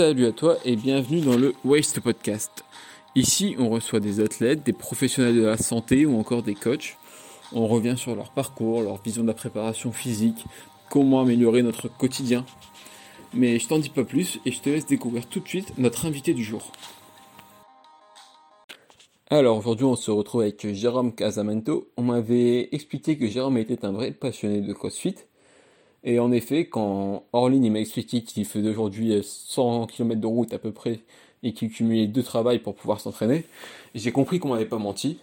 Salut à toi et bienvenue dans le Waste Podcast. Ici, on reçoit des athlètes, des professionnels de la santé ou encore des coachs. On revient sur leur parcours, leur vision de la préparation physique, comment améliorer notre quotidien. Mais je t'en dis pas plus et je te laisse découvrir tout de suite notre invité du jour. Alors aujourd'hui, on se retrouve avec Jérôme Casamento. On m'avait expliqué que Jérôme était un vrai passionné de CrossFit. Et en effet, quand hors ligne, il m'a expliqué qu'il faisait aujourd'hui 100 km de route à peu près et qu'il cumulait 2 travails pour pouvoir s'entraîner, j'ai compris qu'on m'avait pas menti.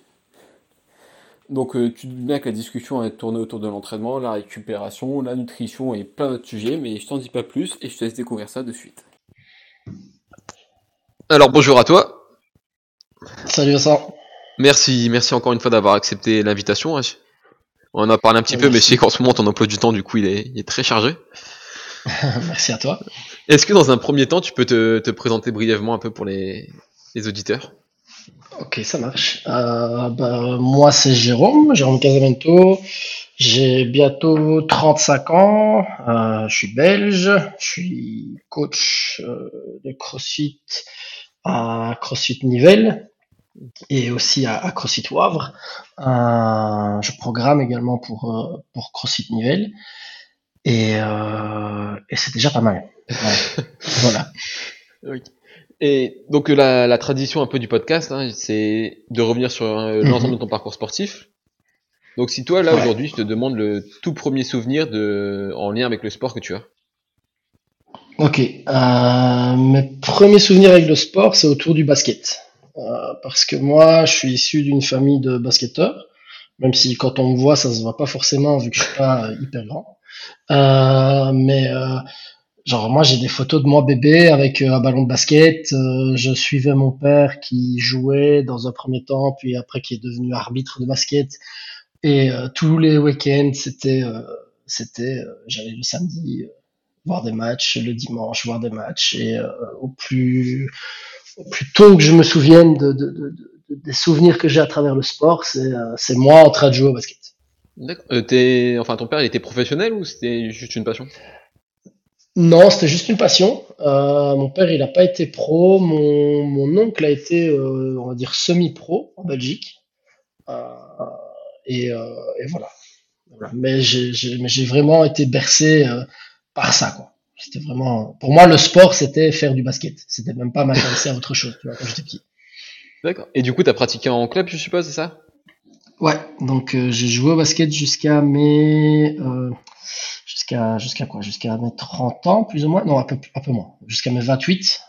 Donc tu te dis bien que la discussion a tourné autour de l'entraînement, la récupération, la nutrition et plein d'autres sujets, mais je t'en dis pas plus et je te laisse découvrir ça de suite. Alors bonjour à toi. Salut Vincent. Merci encore une fois d'avoir accepté l'invitation. On en a parlé un petit peu, mais je sais qu'en ce moment, ton emploi du temps, du coup, il est très chargé. Merci à toi. Est-ce que dans un premier temps, tu peux te présenter brièvement un peu pour les auditeurs ? Ok, ça marche. Moi, c'est Jérôme Casamento. J'ai bientôt 35 ans. Je suis belge. Je suis coach de CrossFit à CrossFit Nivelles. Et aussi à CrossFit Wavre. Je programme également pour CrossFit Nivelles. Et c'est déjà pas mal. Ouais. Voilà. Oui. Et donc la tradition un peu du podcast, c'est de revenir sur l'ensemble de ton parcours sportif. Donc si toi, là, aujourd'hui, je te demande le tout premier souvenir en lien avec le sport que tu as. Ok. Mes premiers souvenirs avec le sport, c'est autour du basket. Parce que moi, je suis issu d'une famille de basketteurs, même si quand on me voit, ça se voit pas forcément vu que je suis pas hyper grand. Mais moi, j'ai des photos de moi bébé avec un ballon de basket. Je suivais mon père qui jouait dans un premier temps, puis après qui est devenu arbitre de basket. Et tous les week-ends, j'allais le samedi voir des matchs, le dimanche voir des matchs, et au plus tôt que je me souvienne des souvenirs que j'ai à travers le sport, c'est moi en train de jouer au basket. D'accord. Ton père, il était professionnel ou c'était juste une passion ? Non, c'était juste une passion. Mon père, il n'a pas été pro. Mon oncle a été, on va dire, semi-pro en Belgique. Et voilà. Mais j'ai vraiment été bercé par ça, quoi. C'était vraiment, pour moi, le sport, c'était faire du basket. C'était même pas m'intéresser à autre chose, tu vois, quand j'étais petit. D'accord. Et du coup, t'as pratiqué en club, je suppose, c'est ça ? Ouais. Donc, j'ai joué au basket jusqu'à mes, jusqu'à quoi ? Jusqu'à mes 30 ans, plus ou moins. Non, un peu moins. Jusqu'à mes 28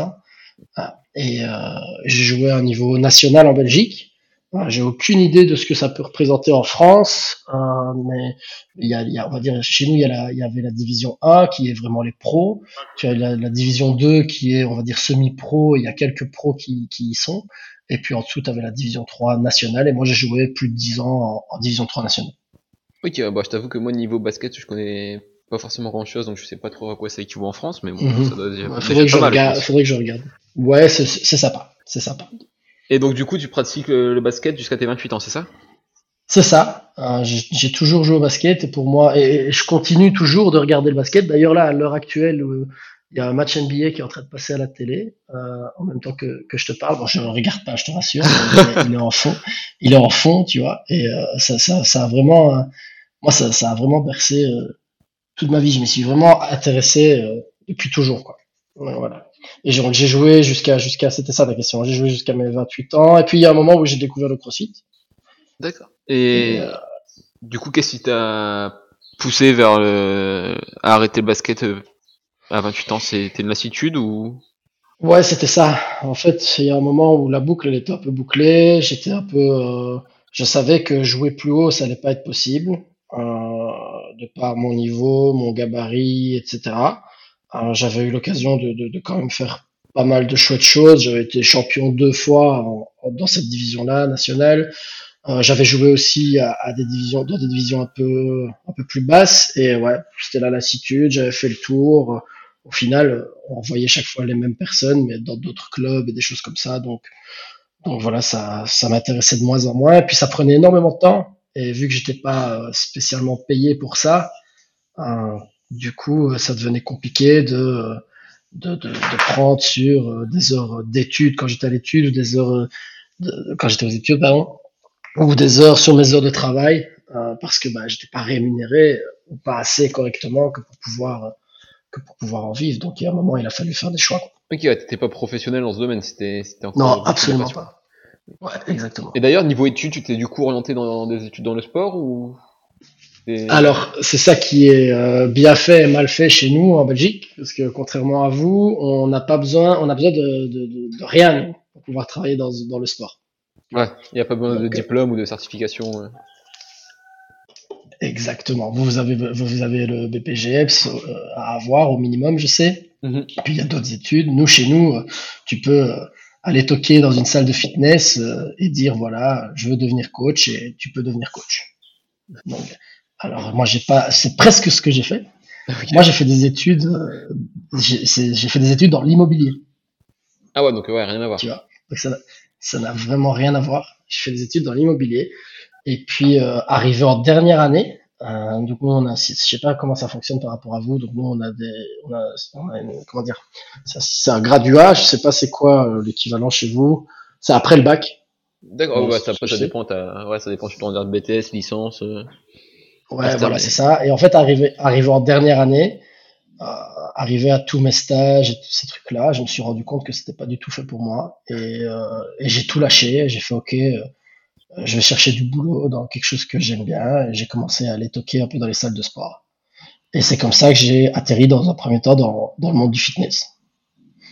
ans. Et j'ai joué à un niveau national en Belgique. J'ai aucune idée de ce que ça peut représenter en France, mais on va dire, chez nous, il y avait la division 1 qui est vraiment les pros, tu as la division 2 qui est, on va dire, semi-pro, il y a quelques pros qui y sont, et puis en dessous, tu avais la division 3 nationale, et moi, j'ai joué plus de 10 ans en division 3 nationale. Ok, je t'avoue que moi, niveau basket, je connais pas forcément grand-chose, donc je sais pas trop à quoi ça équivaut en France, mais bon, ça doit dire. Faudrait que je regarde. Ouais, c'est sympa. Et donc, du coup, tu pratiques le basket jusqu'à tes 28 ans, c'est ça ? C'est ça. J'ai toujours joué au basket pour moi, et je continue toujours de regarder le basket. D'ailleurs, là, à l'heure actuelle, il y a un match NBA qui est en train de passer à la télé, en même temps que je te parle. Bon, je ne regarde pas, je te rassure. Il est en fond. Il est en fond, tu vois. Et ça a vraiment, moi, ça a vraiment bercé toute ma vie. Je m'y suis vraiment intéressé depuis toujours, quoi. Voilà. Et j'ai joué jusqu'à c'était ça la question, j'ai joué jusqu'à mes 28 ans, et puis il y a un moment où j'ai découvert le CrossFit. D'accord. Et du coup, qu'est-ce qui t'a poussé vers à arrêter le basket à 28 ans ? C'était une lassitude ou ? Ouais, c'était ça. En fait, il y a un moment où la boucle, elle était un peu bouclée, j'étais un peu... je savais que jouer plus haut, ça allait pas être possible, de par mon niveau, mon gabarit, etc. J'avais eu l'occasion de quand même faire pas mal de chouettes choses. J'avais été champion 2 fois dans cette division-là nationale. J'avais joué aussi à des divisions, dans des divisions un peu plus basses. Et ouais, c'était la lassitude. J'avais fait le tour. Au final, on voyait chaque fois les mêmes personnes, mais dans d'autres clubs et des choses comme ça. Donc voilà, ça m'intéressait de moins en moins. Et puis ça prenait énormément de temps. Et vu que j'étais pas spécialement payé pour ça, du coup, ça devenait compliqué de prendre sur des heures d'études quand j'étais à l'étude, ou des heures quand j'étais aux études, pardon, ou des heures sur mes heures de travail, parce que bah, j'étais pas rémunéré ou pas assez correctement que pour pouvoir en vivre. Donc, il y a un moment, il a fallu faire des choix. Ok, ouais, t'étais pas professionnel dans ce domaine, c'était encore... Non, absolument pas. Ouais, exactement. Et d'ailleurs, niveau études, tu t'es du coup orienté dans des études dans le sport ou... Alors, c'est ça qui est bien fait et mal fait chez nous en Belgique, parce que contrairement à vous, on a besoin de rien pour pouvoir travailler dans le sport. Ouais, il n'y a pas besoin de diplôme ou de certification. Ouais. Exactement. Vous avez le BPGEPS à avoir au minimum, je sais. Mm-hmm. Et puis il y a d'autres études. Chez nous, tu peux aller toquer dans une salle de fitness et dire voilà, je veux devenir coach, et tu peux devenir coach. Donc, alors moi c'est presque ce que j'ai fait. Okay. Moi j'ai fait des études, j'ai fait des études dans l'immobilier. Ah ouais, donc ouais, rien à voir. Tu vois, donc ça n'a vraiment rien à voir. J'ai fait des études dans l'immobilier. Et puis, arrivé en dernière année, donc nous on a, je sais pas comment ça fonctionne par rapport à vous, donc nous c'est un graduat, je sais pas c'est quoi l'équivalent chez vous, c'est après le bac. D'accord, donc, ouais, ça dépend, tu peux en dire BTS, licence. Ouais, voilà, c'est ça. Et en fait, arrivé en dernière année, arrivé à tous mes stages et tous ces trucs-là, je me suis rendu compte que c'était pas du tout fait pour moi, et j'ai tout lâché, j'ai fait ok. Je vais chercher du boulot dans quelque chose que j'aime bien. J'ai commencé à aller toquer un peu dans les salles de sport. Et c'est comme ça que j'ai atterri dans un premier temps dans le monde du fitness.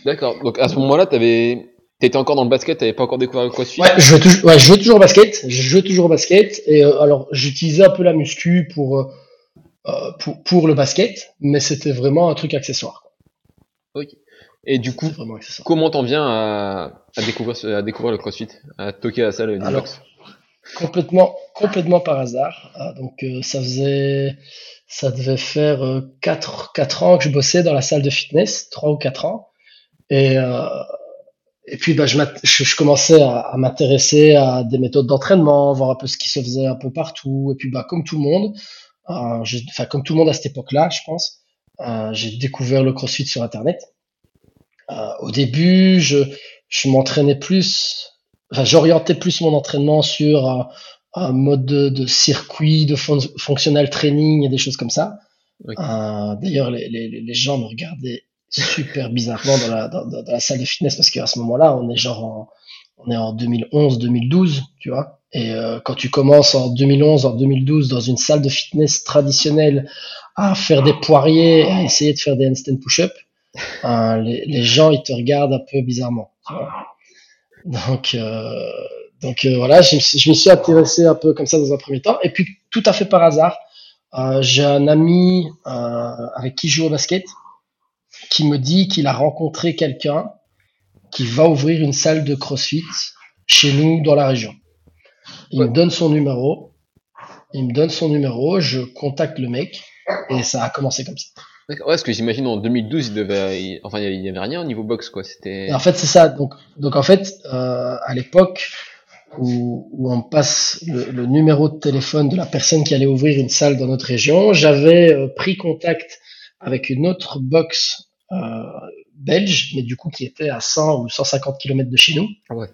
D'accord. Donc à ce moment-là, t'étais encore dans le basket, t'avais pas encore découvert le CrossFit? Ouais, je jouais toujours au basket. Et alors, j'utilisais un peu la muscu pour le basket, mais c'était vraiment un truc accessoire. Ok. Et du coup, comment t'en viens à découvrir le CrossFit, à toquer à la salle et Unibox? Complètement par hasard. Donc ça devait faire 4 ans que je bossais dans la salle de fitness, 3 ou 4 ans. Et puis bah, je commençais à m'intéresser à des méthodes d'entraînement, voir un peu ce qui se faisait un peu partout. Et puis bah, comme tout le monde à cette époque-là, je pense, j'ai découvert le CrossFit sur Internet. Au début, je m'entraînais plus. Enfin, j'orientais plus mon entraînement sur un mode de circuit, de functional training et des choses comme ça. Okay. D'ailleurs, les gens me regardaient super bizarrement dans la salle de fitness, parce qu'à ce moment-là, on est en 2011-2012, tu vois. Et quand tu commences en 2011, en 2012, dans une salle de fitness traditionnelle à faire des poiriers, à essayer de faire des handstand push-up, les gens, ils te regardent un peu bizarrement, tu vois. Donc, voilà, je me suis intéressé un peu comme ça dans un premier temps. Et puis, tout à fait par hasard, j'ai un ami avec qui je joue au basket qui me dit qu'il a rencontré quelqu'un qui va ouvrir une salle de CrossFit chez nous dans la région. Il me donne son numéro. Je contacte le mec et ça a commencé comme ça. D'accord. Ouais, parce que j'imagine en 2012, il n'y avait rien au niveau boxe, quoi. C'était... En fait, c'est ça. Donc en fait, à l'époque où on passe le numéro de téléphone de la personne qui allait ouvrir une salle dans notre région, j'avais pris contact avec une autre boxe belge, mais du coup qui était à 100 ou 150 km de chez nous, ouais.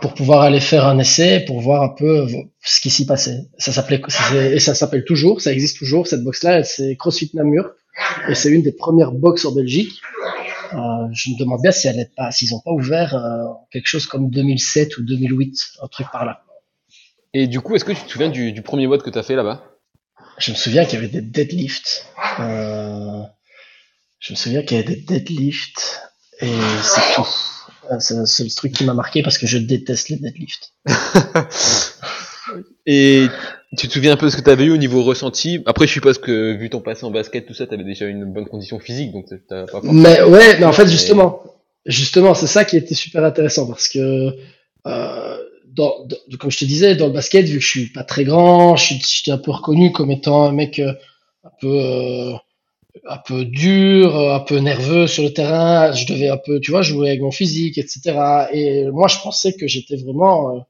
Pour pouvoir aller faire un essai, pour voir un peu ce qui s'y passait. Ça s'appelle toujours, ça existe toujours, cette boxe-là, c'est CrossFit Namur. Et c'est une des premières boxes en Belgique. Je me demande bien s'ils n'ont pas ouvert quelque chose comme 2007 ou 2008, un truc par là. Et du coup, est-ce que tu te souviens du premier WOD que tu as fait là-bas? Je me souviens qu'il y avait des deadlifts. Et c'est tout. C'est le truc qui m'a marqué parce que je déteste les deadlifts. Et tu te souviens un peu ce que tu avais eu au niveau ressenti? Après, je suppose que vu ton passé en basket, tout ça, tu avais déjà une bonne condition physique, donc t'as pas. Mais ouais, mais en fait, justement, c'est ça qui était super intéressant parce que, comme je te disais, dans le basket, vu que je suis pas très grand, j'étais un peu reconnu comme étant un mec un peu dur, un peu nerveux sur le terrain. Je devais un peu, tu vois, jouer avec mon physique, etc. Et moi, je pensais que j'étais vraiment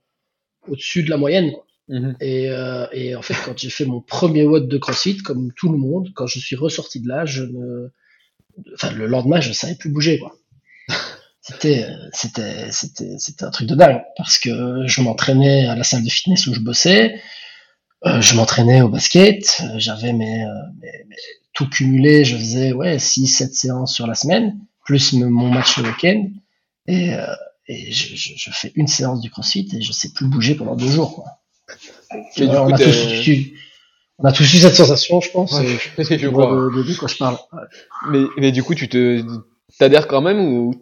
au-dessus de la moyenne, quoi. Mmh. Et en fait, quand j'ai fait mon premier WOD de CrossFit, comme tout le monde, quand je suis ressorti de là, enfin, le lendemain, je ne savais plus bouger, quoi. C'était un truc de dingue, parce que je m'entraînais à la salle de fitness où je bossais, je m'entraînais au basket, j'avais mes tout cumulé, je faisais 6-7 séances sur la semaine, plus mon match le week-end, et je fais une séance du CrossFit et je sais plus bouger pendant 2 jours, quoi. Alors, on a tous eu cette sensation, je pense. Ouais, c'est ce que je vois de lui quand je parle. Ouais. Mais du coup, tu t'adhères quand même ou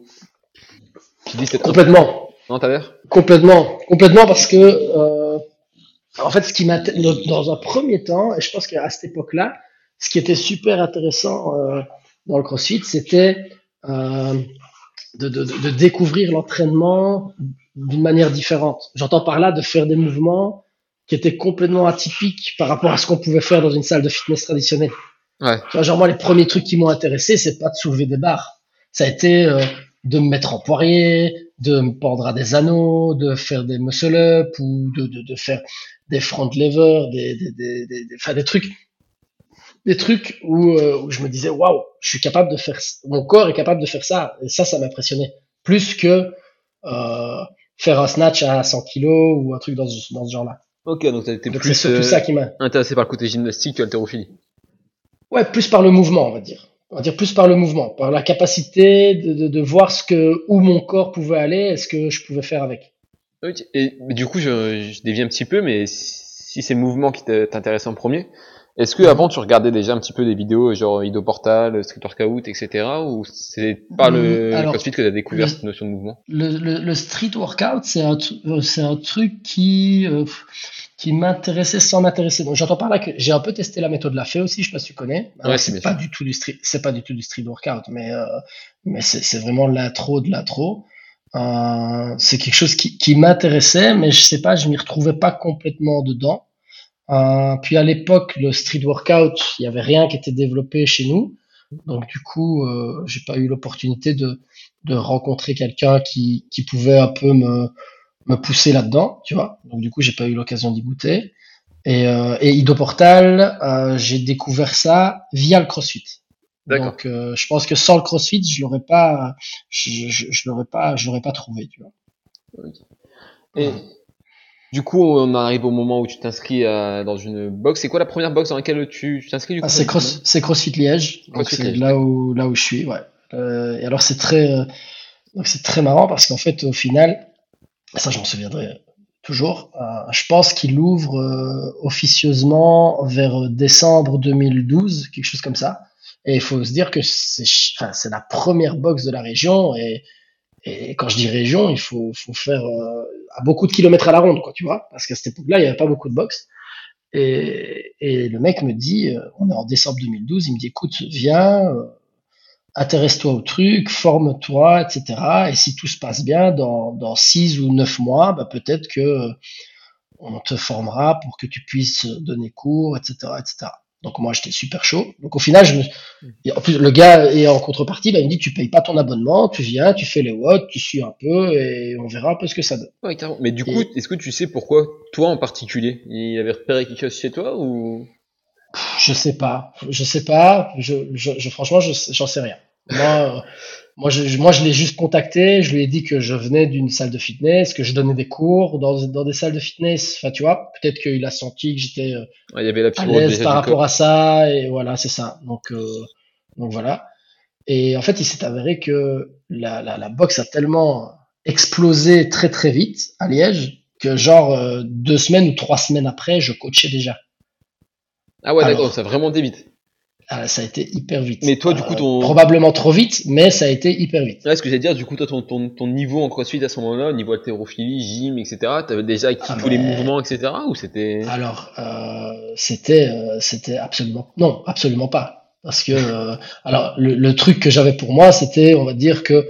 tu dis c'est complètement? Non, t'adhères complètement parce que en fait, ce qui m'a dans un premier temps, et je pense qu'à cette époque-là, ce qui était super intéressant dans le CrossFit, c'était de découvrir l'entraînement d'une manière différente. J'entends par là de faire des mouvements qui étaient complètement atypiques par rapport à ce qu'on pouvait faire dans une salle de fitness traditionnelle. Ouais. Enfin, genre moi, les premiers trucs qui m'ont intéressé, c'est pas de soulever des barres. Ça a été de me mettre en poirier, de me pendre à des anneaux, de faire des muscle up ou de faire des front lever, des trucs où je me disais waouh, je suis capable de faire, mon corps est capable de faire ça, et ça m'impressionnait plus que faire un snatch à 100 kilos ou un truc dans ce genre-là. Ok, donc t'as été plus ça qui m'a intéressé par le côté gymnastique que haltérophilie. Ouais, plus par le mouvement, on va dire plus par le mouvement, par la capacité de voir où mon corps pouvait aller et ce que je pouvais faire avec. Okay. Et du coup, je dévie un petit peu, mais si c'est le mouvement qui t'intéresse en premier, est-ce que avant tu regardais déjà un petit peu des vidéos genre Ido Portal, Street Workout, etc. ou c'est pas le CrossFit que t'as découvert cette notion de mouvement? Le Street Workout, c'est un truc qui m'intéressait sans m'intéresser. Donc j'entends par là que j'ai un peu testé la méthode Lafay aussi, je sais pas si tu connais. Alors, ouais, c'est pas du tout du street, c'est pas du tout du Street Workout, mais c'est vraiment l'intro de l'intro. C'est quelque chose qui m'intéressait, mais je sais pas, je m'y retrouvais pas complètement dedans. Puis à l'époque, le street workout, il n'y avait rien qui était développé chez nous. Donc du coup, j'ai pas eu l'opportunité de rencontrer quelqu'un qui pouvait un peu me pousser là-dedans, tu vois. Donc du coup, j'ai pas eu l'occasion d'y goûter. Et Ido Portal, j'ai découvert ça via le CrossFit. D'accord. Donc je pense que sans le CrossFit, je l'aurais pas trouvé, tu vois. Okay. Et du coup, on arrive au moment où tu t'inscris dans une box. C'est quoi la première box dans laquelle tu t'inscris du coup? C'est CrossFit Liège. Donc c'est là où je suis. Ouais. Et alors c'est très marrant parce qu'en fait au final, ça je m'en souviendrai toujours. Je pense qu'il ouvre officieusement vers décembre 2012, quelque chose comme ça. Et il faut se dire que c'est la première box de la région et quand je dis région, il faut faire à beaucoup de kilomètres à la ronde, quoi, tu vois, parce qu'à cette époque-là, il n'y avait pas beaucoup de boxe. Et le mec me dit, on est en décembre 2012, il me dit, écoute, viens, intéresse-toi au truc, forme-toi, etc. Et si tout se passe bien, dans 6 ou 9 mois, bah, peut-être que on te formera pour que tu puisses donner cours, etc., etc. Donc moi j'étais super chaud. Donc au final en plus le gars est en contrepartie, il me dit tu payes pas ton abonnement, tu viens, tu fais les watts, tu suis un peu et on verra un peu ce que ça donne. Ouais, carrément. Mais du coup, est-ce que tu sais pourquoi toi en particulier, il avait repéré quelque chose chez toi ou je sais pas, franchement j'en sais rien. Moi je l'ai juste contacté, je lui ai dit que je venais d'une salle de fitness, que je donnais des cours dans des salles de fitness. Enfin, tu vois, peut-être qu'il a senti que j'étais il y avait la à l'aise par rapport à ça, et voilà, c'est ça. Donc voilà. Et en fait, il s'est avéré que la boxe a tellement explosé très très vite à Liège que genre 2 semaines ou 3 semaines après, je coachais déjà. Ah ouais, d'accord, ça a vraiment été vite. Ça a été hyper vite. Mais toi, du coup, probablement trop vite, mais ça a été hyper vite. Ouais, ce que j'allais dire, du coup, toi, ton niveau en CrossFit à ce moment-là, au niveau haltérophilie, gym, etc., t'avais déjà acquis tous les mouvements, etc., ou c'était... Alors, c'était absolument... Non, absolument pas. Parce que, alors, le truc que j'avais pour moi, c'était, on va dire, que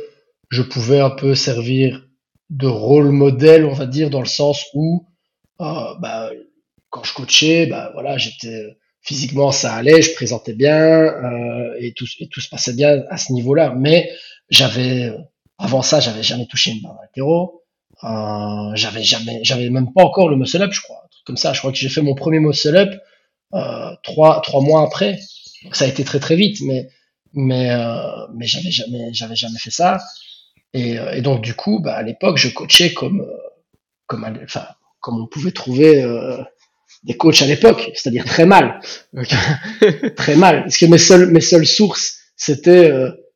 je pouvais un peu servir de rôle modèle, on va dire, dans le sens où, quand je coachais, voilà, j'étais... Physiquement, ça allait, je présentais bien et tout se passait bien à ce niveau-là. Mais avant ça, j'avais jamais touché une barre d'haltéro. J'avais même pas encore le muscle-up, je crois. Un truc comme ça, je crois que j'ai fait mon premier muscle-up 3 mois après. Donc ça a été très très vite. Mais mais j'avais jamais fait ça. Et donc du coup, bah à l'époque, je coachais comme on pouvait trouver des coachs à l'époque, c'est-à-dire très mal, très mal. Parce que mes seules sources, c'était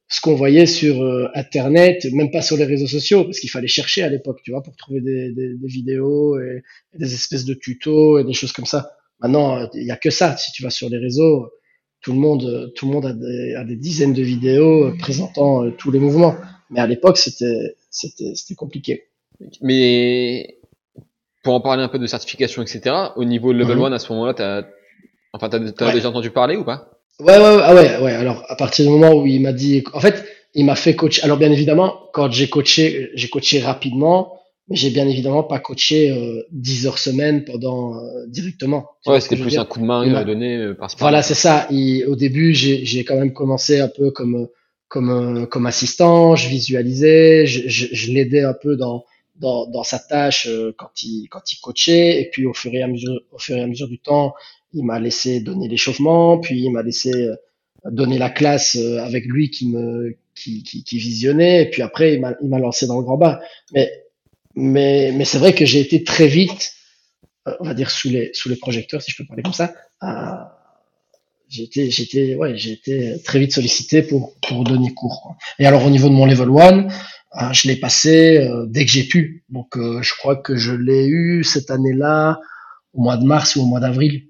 ce qu'on voyait sur Internet, même pas sur les réseaux sociaux, parce qu'il fallait chercher à l'époque, tu vois, pour trouver des vidéos et des espèces de tutos et des choses comme ça. Maintenant, il y a que ça. Si tu vas sur les réseaux, tout le monde a des dizaines de vidéos présentant tous les mouvements. Mais à l'époque, c'était compliqué. Mais pour en parler un peu de certification, etc., au niveau de level 1, à ce moment-là, t'as déjà entendu parler ou pas? Ouais. Alors, à partir du moment où il m'a dit, en fait, il m'a fait coacher. Alors, bien évidemment, quand j'ai coaché rapidement, mais j'ai bien évidemment pas coaché 10 heures semaine pendant directement. Ouais, c'était plus un coup de main qu'il m'a donné par ce. Voilà, c'est ça. Au début, j'ai quand même commencé un peu comme assistant, je visualisais, je l'aidais un peu dans sa tâche quand il coachait, et puis au fur et à mesure du temps, il m'a laissé donner l'échauffement, puis il m'a laissé donner la classe avec lui qui visionnait, et puis après il m'a lancé dans le grand bain. Mais c'est vrai que j'ai été très vite, on va dire sous les projecteurs, si je peux parler comme ça. J'ai été très vite sollicité pour donner cours, quoi. Et alors au niveau de mon level 1, je l'ai passé dès que j'ai pu. Donc je crois que je l'ai eu cette année-là au mois de mars ou au mois d'avril,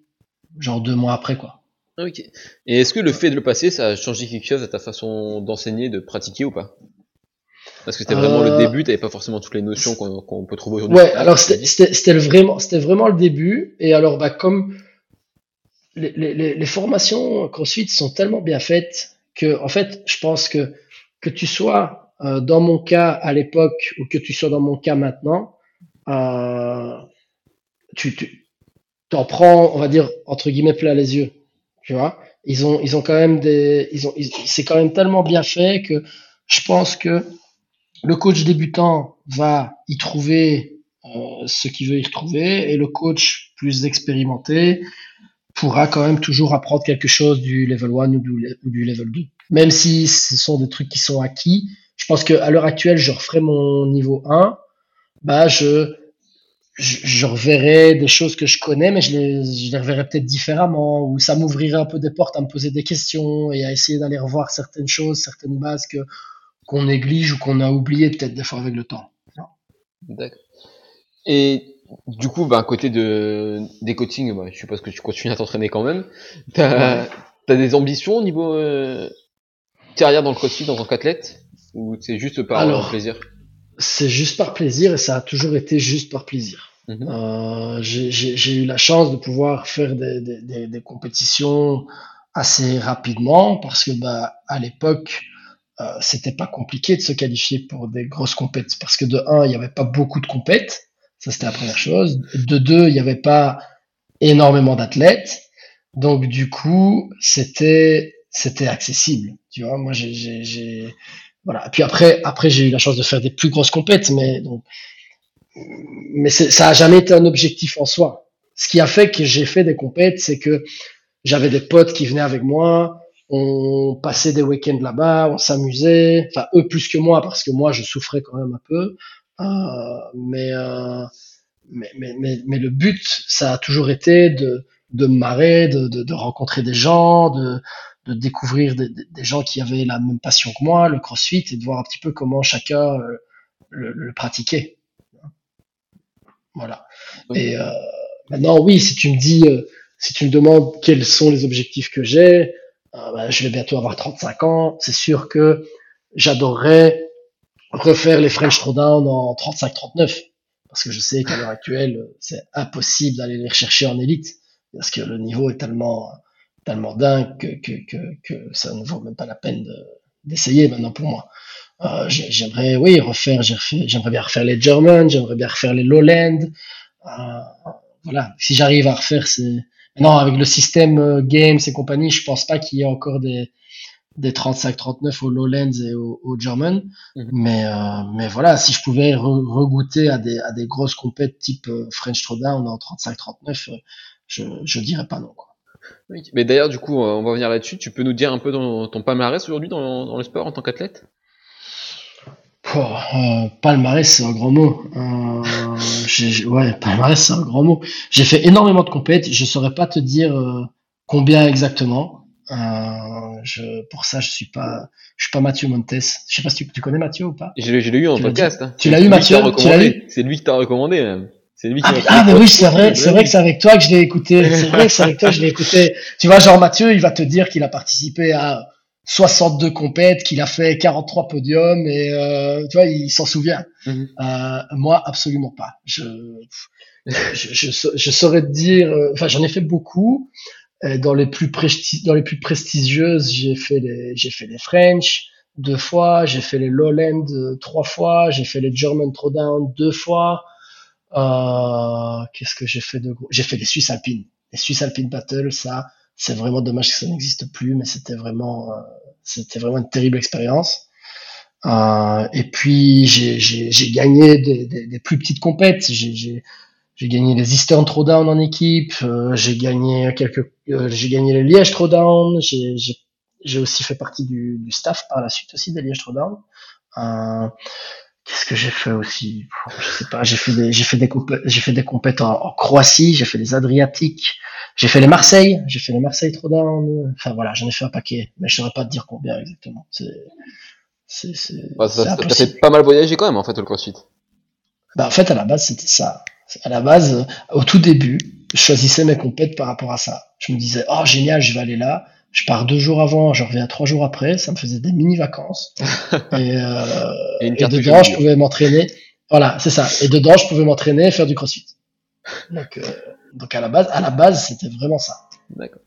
genre 2 mois après, quoi. Ok. Et est-ce que le fait de le passer, ça a changé quelque chose à ta façon d'enseigner, de pratiquer ou pas? Parce que c'était vraiment le début, t'avais pas forcément toutes les notions qu'on peut trouver aujourd'hui. Ouais, alors c'était vraiment le début. Et alors bah comme les formations CrossFit sont tellement bien faites que, en fait, je pense que tu sois dans mon cas à l'époque ou que tu sois dans mon cas maintenant, tu t'en prends, on va dire entre guillemets, plein les yeux. Tu vois, ils ont quand même c'est quand même tellement bien fait que je pense que le coach débutant va y trouver ce qu'il veut y retrouver, et le coach plus expérimenté pourra quand même toujours apprendre quelque chose du level 1 ou du level 2. Même si ce sont des trucs qui sont acquis, je pense qu'à l'heure actuelle, je referais mon niveau 1, bah, je reverrai des choses que je connais, mais je les reverrai peut-être différemment, ou ça m'ouvrirait un peu des portes à me poser des questions et à essayer d'aller revoir certaines choses, certaines bases qu'on néglige ou qu'on a oubliées peut-être des fois avec le temps. D'accord. Et du coup, bah, à côté des coachings, bah, je suppose que tu continues à t'entraîner quand même. T'as des ambitions au niveau carrière dans le CrossFit en tant qu'athlète, ou c'est juste par plaisir? C'est juste par plaisir, et ça a toujours été juste par plaisir. J'ai eu la chance de pouvoir faire des compétitions assez rapidement, parce que bah, à l'époque, c'était pas compliqué de se qualifier pour des grosses compètes, parce que de un, il y avait pas beaucoup de compètes. Ça, c'était la première chose. De deux, il n'y avait pas énormément d'athlètes. Donc, du coup, c'était accessible. Tu vois, moi, voilà. Puis après, j'ai eu la chance de faire des plus grosses compètes, mais ça n'a jamais été un objectif en soi. Ce qui a fait que j'ai fait des compètes, c'est que j'avais des potes qui venaient avec moi. On passait des week-ends là-bas, on s'amusait. Enfin, eux plus que moi, parce que moi, je souffrais quand même un peu. Mais le but, ça a toujours été de me marrer, de rencontrer des gens, de découvrir des gens qui avaient la même passion que moi, le CrossFit, et de voir un petit peu comment chacun le pratiquait. Voilà. Et maintenant, oui, si tu me demandes quels sont les objectifs que j'ai, bah, je vais bientôt avoir 35 ans. C'est sûr que j'adorerais refaire les French Throwdown en 35-39, parce que je sais qu'à l'heure actuelle, c'est impossible d'aller les rechercher en élite, parce que le niveau est tellement dingue que ça ne vaut même pas la peine d'essayer maintenant pour moi. J'aimerais bien refaire les German, j'aimerais bien refaire les Lowlands. Voilà, si j'arrive à refaire ces... Non, avec le système Games et compagnie, je pense pas qu'il y ait encore des 35-39 aux Lowlands et aux German. Mais voilà, si je pouvais regoûter à des grosses compètes type French Throwdown en 35-39, je dirais pas non, quoi. Mais d'ailleurs, du coup, on va revenir là-dessus. Tu peux nous dire un peu ton palmarès aujourd'hui dans le sport en tant qu'athlète ? Palmarès, c'est un grand mot. Palmarès, c'est un grand mot. J'ai fait énormément de compètes. Je saurais pas te dire combien exactement. Je suis pas Mathieu Montes. Je sais pas si tu connais Mathieu ou pas. Je l'ai eu en podcast. Tu l'as eu, Mathieu? Tu l'as eu? C'est lui qui t'a recommandé, même. C'est lui qui oui, c'est vrai que c'est avec toi que je l'ai écouté. C'est vrai que c'est avec toi que je l'ai écouté. Tu vois, genre, Mathieu, il va te dire qu'il a participé à 62 compètes, qu'il a fait 43 podiums et tu vois, il s'en souvient. Mm-hmm. Moi, absolument pas. Je saurais te dire. Enfin, j'en ai fait beaucoup. Dans les plus prestigieuses, j'ai fait les French 2 fois, j'ai fait les Lowlands 3 fois, j'ai fait les German Throwdown 2 fois. Qu'est-ce que j'ai fait de gros? J'ai fait les Suisse Alpine Battle, ça. C'est vraiment dommage que ça n'existe plus, mais c'était vraiment une terrible expérience. Et puis j'ai gagné des plus petites compètes. J'ai gagné les Eastern Throwdown en équipe. J'ai gagné les Liège Throwdown. J'ai aussi fait partie du staff par la suite aussi des Liège Throwdown. Qu'est-ce que j'ai fait aussi? Je sais pas. J'ai fait des compètes en Croatie. J'ai fait les Adriatiques. J'ai fait les Marseilles Throwdown. Enfin voilà, j'en ai fait un paquet, mais je saurais pas te dire combien exactement. Ça fait pas mal voyager quand même en fait le CrossFit. Bah en fait à la base c'était ça. À la base, au tout début, je choisissais mes compètes par rapport à ça. Je me disais, oh génial, je vais aller là. Je pars 2 jours avant, je reviens 3 jours après. Ça me faisait des mini vacances. Et dedans, je pouvais m'entraîner. Voilà, c'est ça. Et dedans, je pouvais m'entraîner et faire du CrossFit. Donc à la base, c'était vraiment ça. D'accord.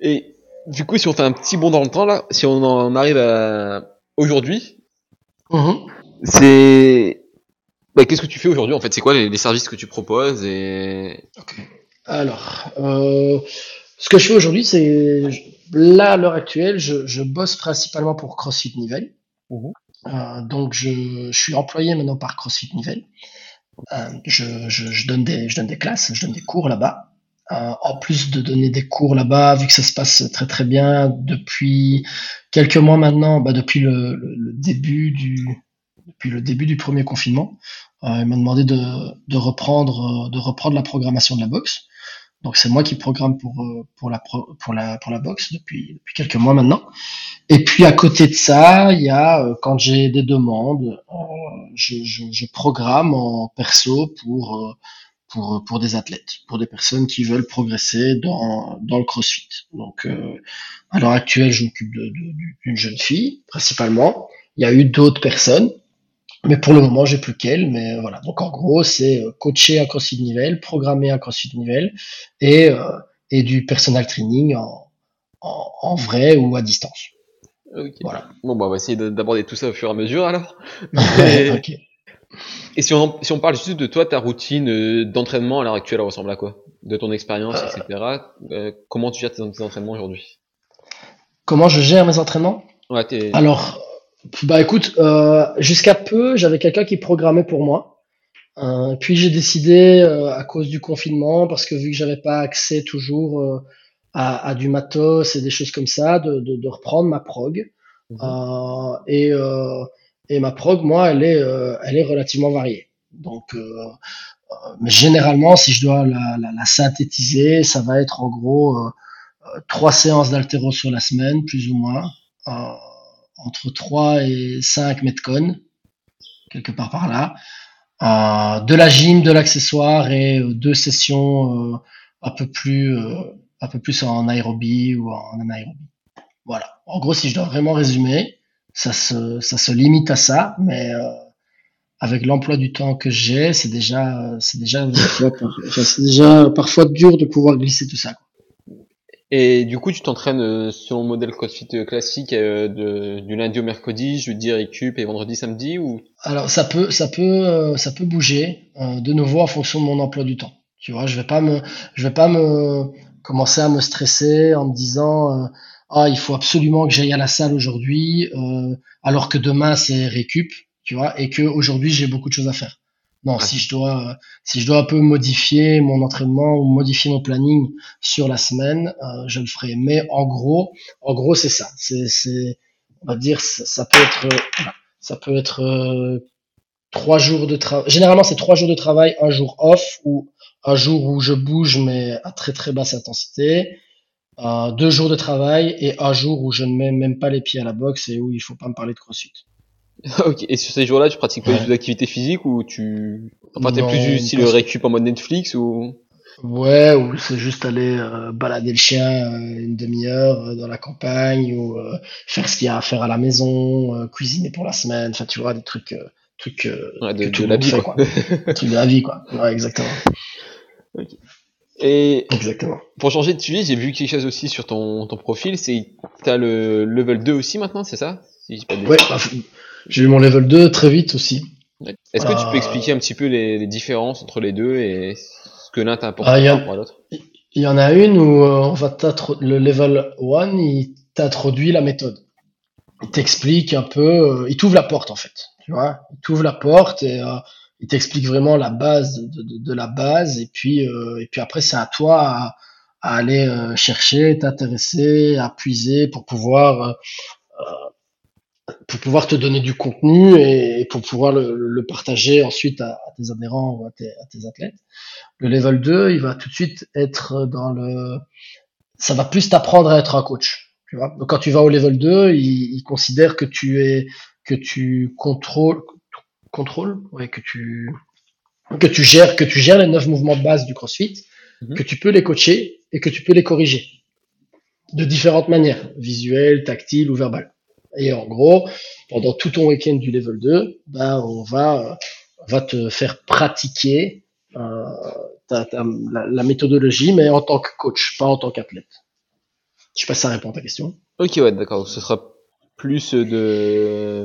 Et du coup, si on fait un petit bond dans le temps là, si on en arrive à aujourd'hui, qu'est-ce que tu fais aujourd'hui en fait? C'est quoi les services que tu proposes et... Okay. Alors, ce que je fais aujourd'hui, c'est là à l'heure actuelle, je bosse principalement pour CrossFit Nivelles. Mmh. Donc je suis employé maintenant par CrossFit Nivelles. Je donne des classes, je donne des cours là-bas. En plus de donner des cours là-bas, vu que ça se passe très très bien depuis quelques mois maintenant, depuis le début du premier confinement, ils m'ont demandé de reprendre la programmation de la boxe. Donc c'est moi qui programme pour la boxe depuis quelques mois maintenant. Et puis à côté de ça, il y a quand j'ai des demandes, je programme en perso pour des athlètes, pour des personnes qui veulent progresser dans le CrossFit. Donc à l'heure actuelle, je m'occupe d'une jeune fille principalement. Il y a eu d'autres personnes, mais pour le moment, j'ai plus qu'elle. Mais voilà. Donc en gros, c'est coacher un CrossFit Nivelles, programmer un CrossFit Nivelles et du personal training en vrai ou à distance. Okay. Voilà. Bon, on va essayer d'aborder tout ça au fur et à mesure alors. Okay. Et si on parle juste de toi, ta routine d'entraînement à l'heure actuelle, elle ressemble à quoi? De ton expérience, etc. Comment tu gères tes entraînements aujourd'hui? Comment je gère mes entraînements? Ouais, alors, écoute, jusqu'à peu, j'avais quelqu'un qui programmait pour moi. Puis j'ai décidé, à cause du confinement, parce que vu que j'avais pas accès toujours à du matos et des choses comme ça, de reprendre ma prog. Et ma prog, moi, elle est relativement variée. Donc, mais généralement, si je dois la synthétiser, ça va être en gros 3 séances d'haltéro sur la semaine, plus ou moins, entre 3 et 5 metcon, quelque part par là, de la gym, de l'accessoire et 2 sessions un peu plus en aérobie ou en anaérobie. Voilà. En gros, si je dois vraiment résumer, ça se limite à ça, mais avec l'emploi du temps que j'ai, c'est déjà parfois dur de pouvoir glisser tout ça. Et du coup, tu t'entraînes selon le modèle CrossFit classique du lundi au mercredi, jeudi récup et vendredi samedi ou? Alors ça peut bouger de nouveau en fonction de mon emploi du temps. Tu vois, je vais pas me commencer à me stresser en me disant il faut absolument que j'aille à la salle aujourd'hui alors que demain c'est récup, tu vois, et que aujourd'hui j'ai beaucoup de choses à faire. Non, ouais. si je dois un peu modifier mon entraînement ou modifier mon planning sur la semaine, je le ferai. Mais en gros, c'est ça. C'est, on va dire, ça peut être 3 jours de travail. Généralement, c'est 3 jours de travail, 1 jour off ou un jour où je bouge mais à très très basse intensité. 2 jours de travail et 1 jour où je ne mets même pas les pieds à la boxe et où il faut pas me parler de CrossFit. Ok. Et sur ces jours-là, tu pratiques pas du tout d'activité physique ou tu, enfin, t'es plus du style récup en mode Netflix ou? Ouais, ou c'est juste aller balader le chien une demi-heure dans la campagne ou faire ce qu'il y a à faire à la maison, cuisiner pour la semaine. Enfin, tu vois, des trucs ouais, de la vie, quoi. Trucs de la vie, quoi. Ouais, exactement. Ok. Et exactement. Pour changer de sujet, j'ai vu quelque chose aussi sur ton profil, c'est t'as le level 2 aussi maintenant, c'est ça? Si pas de... Ouais, bah, j'ai eu mon level 2 très vite aussi. Est-ce que tu peux expliquer un petit peu les différences entre les deux et ce que l'un t'apporte par rapport à l'autre? Il y en a une où le level 1, il t'introduit la méthode. Il t'explique un peu, il t'ouvre la porte en fait, tu vois. Il t'ouvre la porte et il t'explique vraiment la base de la base et puis après c'est à toi à aller chercher, t'intéresser, à puiser pour pouvoir te donner du contenu et pour pouvoir le partager ensuite à tes adhérents ou à tes athlètes. Le level 2, il va tout de suite être ça va plus t'apprendre à être un coach, tu vois. Donc quand tu vas au level 2, il considère que tu gères les 9 mouvements de base du CrossFit, que tu peux les coacher et que tu peux les corriger de différentes manières, visuelles, tactiles ou verbales. Et en gros, pendant tout ton week-end du level 2, bah, on va te faire pratiquer la méthodologie, mais en tant que coach, pas en tant qu'athlète. Je sais pas si ça répond à ta question. Ok, ouais, d'accord. Ce sera plus de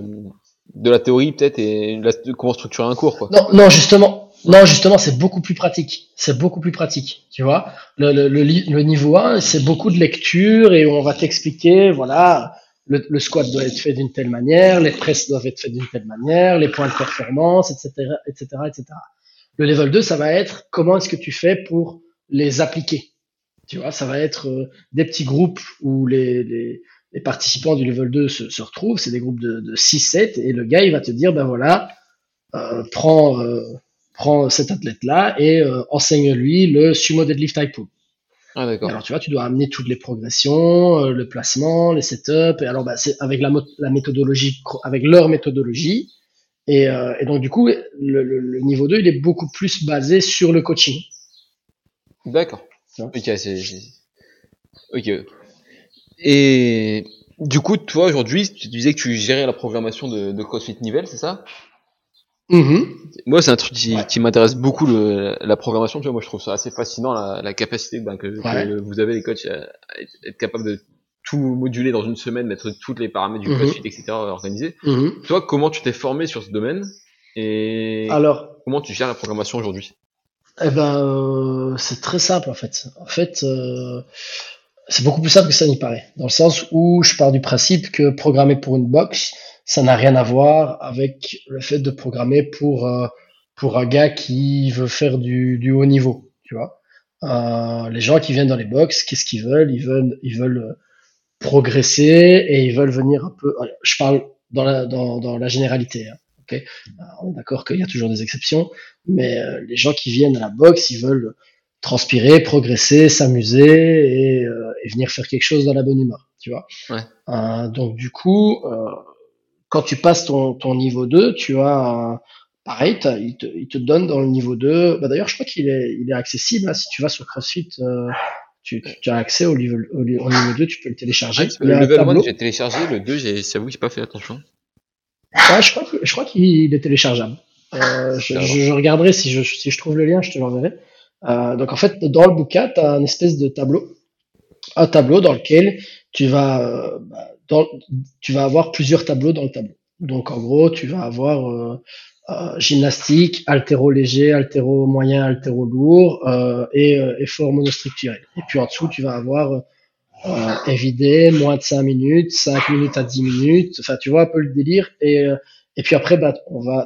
la théorie peut-être et comment structurer un cours, quoi. Non, justement, c'est beaucoup plus pratique. Tu vois, le niveau 1, c'est beaucoup de lecture et on va t'expliquer, voilà, le squat doit être fait d'une telle manière, les presses doivent être faites d'une telle manière, les points de performance, etc., etc., etc. Le level 2, ça va être comment est-ce que tu fais pour les appliquer. Tu vois, ça va être des petits groupes où les participants du level 2 se retrouvent, c'est des groupes de 6-7, et le gars, il va te dire, ben voilà, prends cet athlète-là et enseigne-lui le sumo deadlift high pull. Ah, d'accord. Alors, tu vois, tu dois amener toutes les progressions, le placement, les setups, et alors, ben, c'est avec la méthodologie, avec leur méthodologie, et donc, du coup, le niveau 2, il est beaucoup plus basé sur le coaching. D'accord. Ok, Ok. Et du coup, toi, aujourd'hui, tu disais que tu gérais la programmation de CrossFit Nivelles, c'est ça? Moi, c'est un truc qui m'intéresse beaucoup, la programmation. Tu vois, moi, je trouve ça assez fascinant, la capacité que vous avez, les coachs, à être capable de tout moduler dans une semaine, mettre tous les paramètres du CrossFit, etc., organisés. Toi, comment tu t'es formé sur ce domaine et comment tu gères la programmation aujourd'hui? Eh ben, c'est très simple, en fait. C'est beaucoup plus simple que ça n'y paraît, dans le sens où je pars du principe que programmer pour une box, ça n'a rien à voir avec le fait de programmer pour un gars qui veut faire du haut niveau, tu vois. Les gens qui viennent dans les box, qu'est-ce qu'ils veulent? Ils veulent progresser et ils veulent venir un peu. Je parle dans la généralité, hein, ok. On est d'accord qu'il y a toujours des exceptions, mais les gens qui viennent à la box, ils veulent transpirer, progresser, s'amuser et venir faire quelque chose dans la bonne humeur, tu vois. Ouais. Donc du coup, quand tu passes ton niveau 2, tu as pareil, il te donne dans le niveau 2. Bah d'ailleurs, je crois qu'il est accessible, hein, si tu vas sur CrossFit, tu as accès au niveau 2, tu peux le télécharger. Ouais, le level 1, j'ai téléchargé, le 2, j'avoue que j'ai pas fait attention. Ouais, je crois qu'il est téléchargeable. Je regarderai si je trouve le lien, je te l'enverrai. Donc en fait, dans le bouquin, tu as une espèce de tableau, dans lequel tu vas avoir plusieurs tableaux dans le tableau. Donc en gros, tu vas avoir gymnastique, haltéro léger, haltéro moyen, haltéro lourd et effort monostructurel. Et puis en dessous, tu vas avoir évidé, moins de 5 minutes, 5 minutes à 10 minutes, enfin tu vois un peu le délire. Et Et puis après, bah,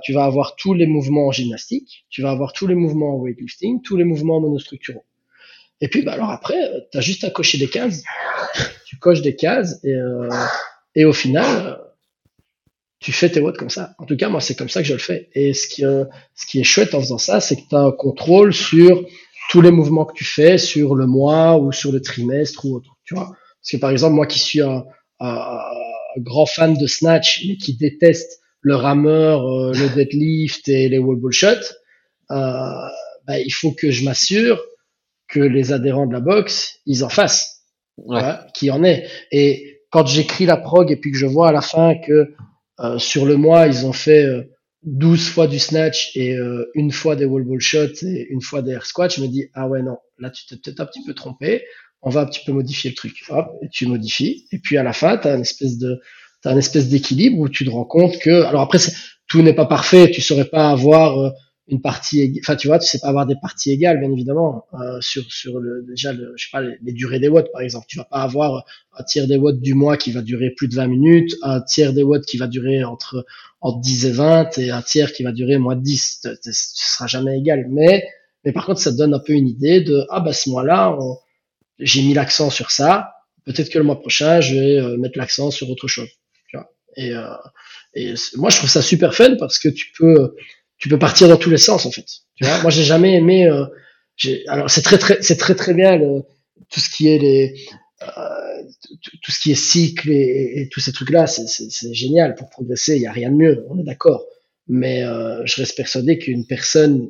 tu vas avoir tous les mouvements en gymnastique, tu vas avoir tous les mouvements en weightlifting, tous les mouvements monostructuraux. Et puis, bah, alors après, t'as juste à cocher des cases. Tu coches des cases et au final, tu fais tes watts comme ça. En tout cas, moi, c'est comme ça que je le fais. Et ce qui est chouette en faisant ça, c'est que t'as un contrôle sur tous les mouvements que tu fais, sur le mois ou sur le trimestre ou autre, tu vois. Parce que par exemple, moi qui suis un grand fan de snatch, mais qui déteste le rameur, le deadlift et les wall ball shots, bah, il faut que je m'assure que les adhérents de la boxe, ils en fassent, ouais. Voilà, qui en est. Et quand j'écris la prog et puis que je vois à la fin que sur le mois, ils ont fait 12 fois du snatch et une fois des wall ball shots et une fois des air squats, je me dis, ah ouais, non, là, tu t'es peut-être un petit peu trompé, on va un petit peu modifier le truc. Hop, et tu modifies. Et puis à la fin, t'as une espèce d'équilibre où tu te rends compte que, alors après, tout n'est pas parfait, tu saurais pas avoir une partie, enfin tu vois, tu sais pas avoir des parties égales, bien évidemment, sur le, déjà le, je sais pas, les durées des watts par exemple. Tu vas pas avoir un tiers des watts du mois qui va durer plus de 20 minutes, un tiers des watts qui va durer entre 10 et 20 et un tiers qui va durer moins de 10. Tu seras jamais égal, mais par contre ça te donne un peu une idée de, ah bah ce mois-là, j'ai mis l'accent sur ça, peut-être que le mois prochain je vais mettre l'accent sur autre chose. Et moi je trouve ça super fun parce que tu peux partir dans tous les sens en fait. Tu vois, moi j'ai jamais aimé. Alors c'est très bien tout ce qui est tout ce qui est cycle et tous ces trucs là, c'est génial pour progresser. Il y a rien de mieux, on est d'accord. Mais je reste persuadé qu'une personne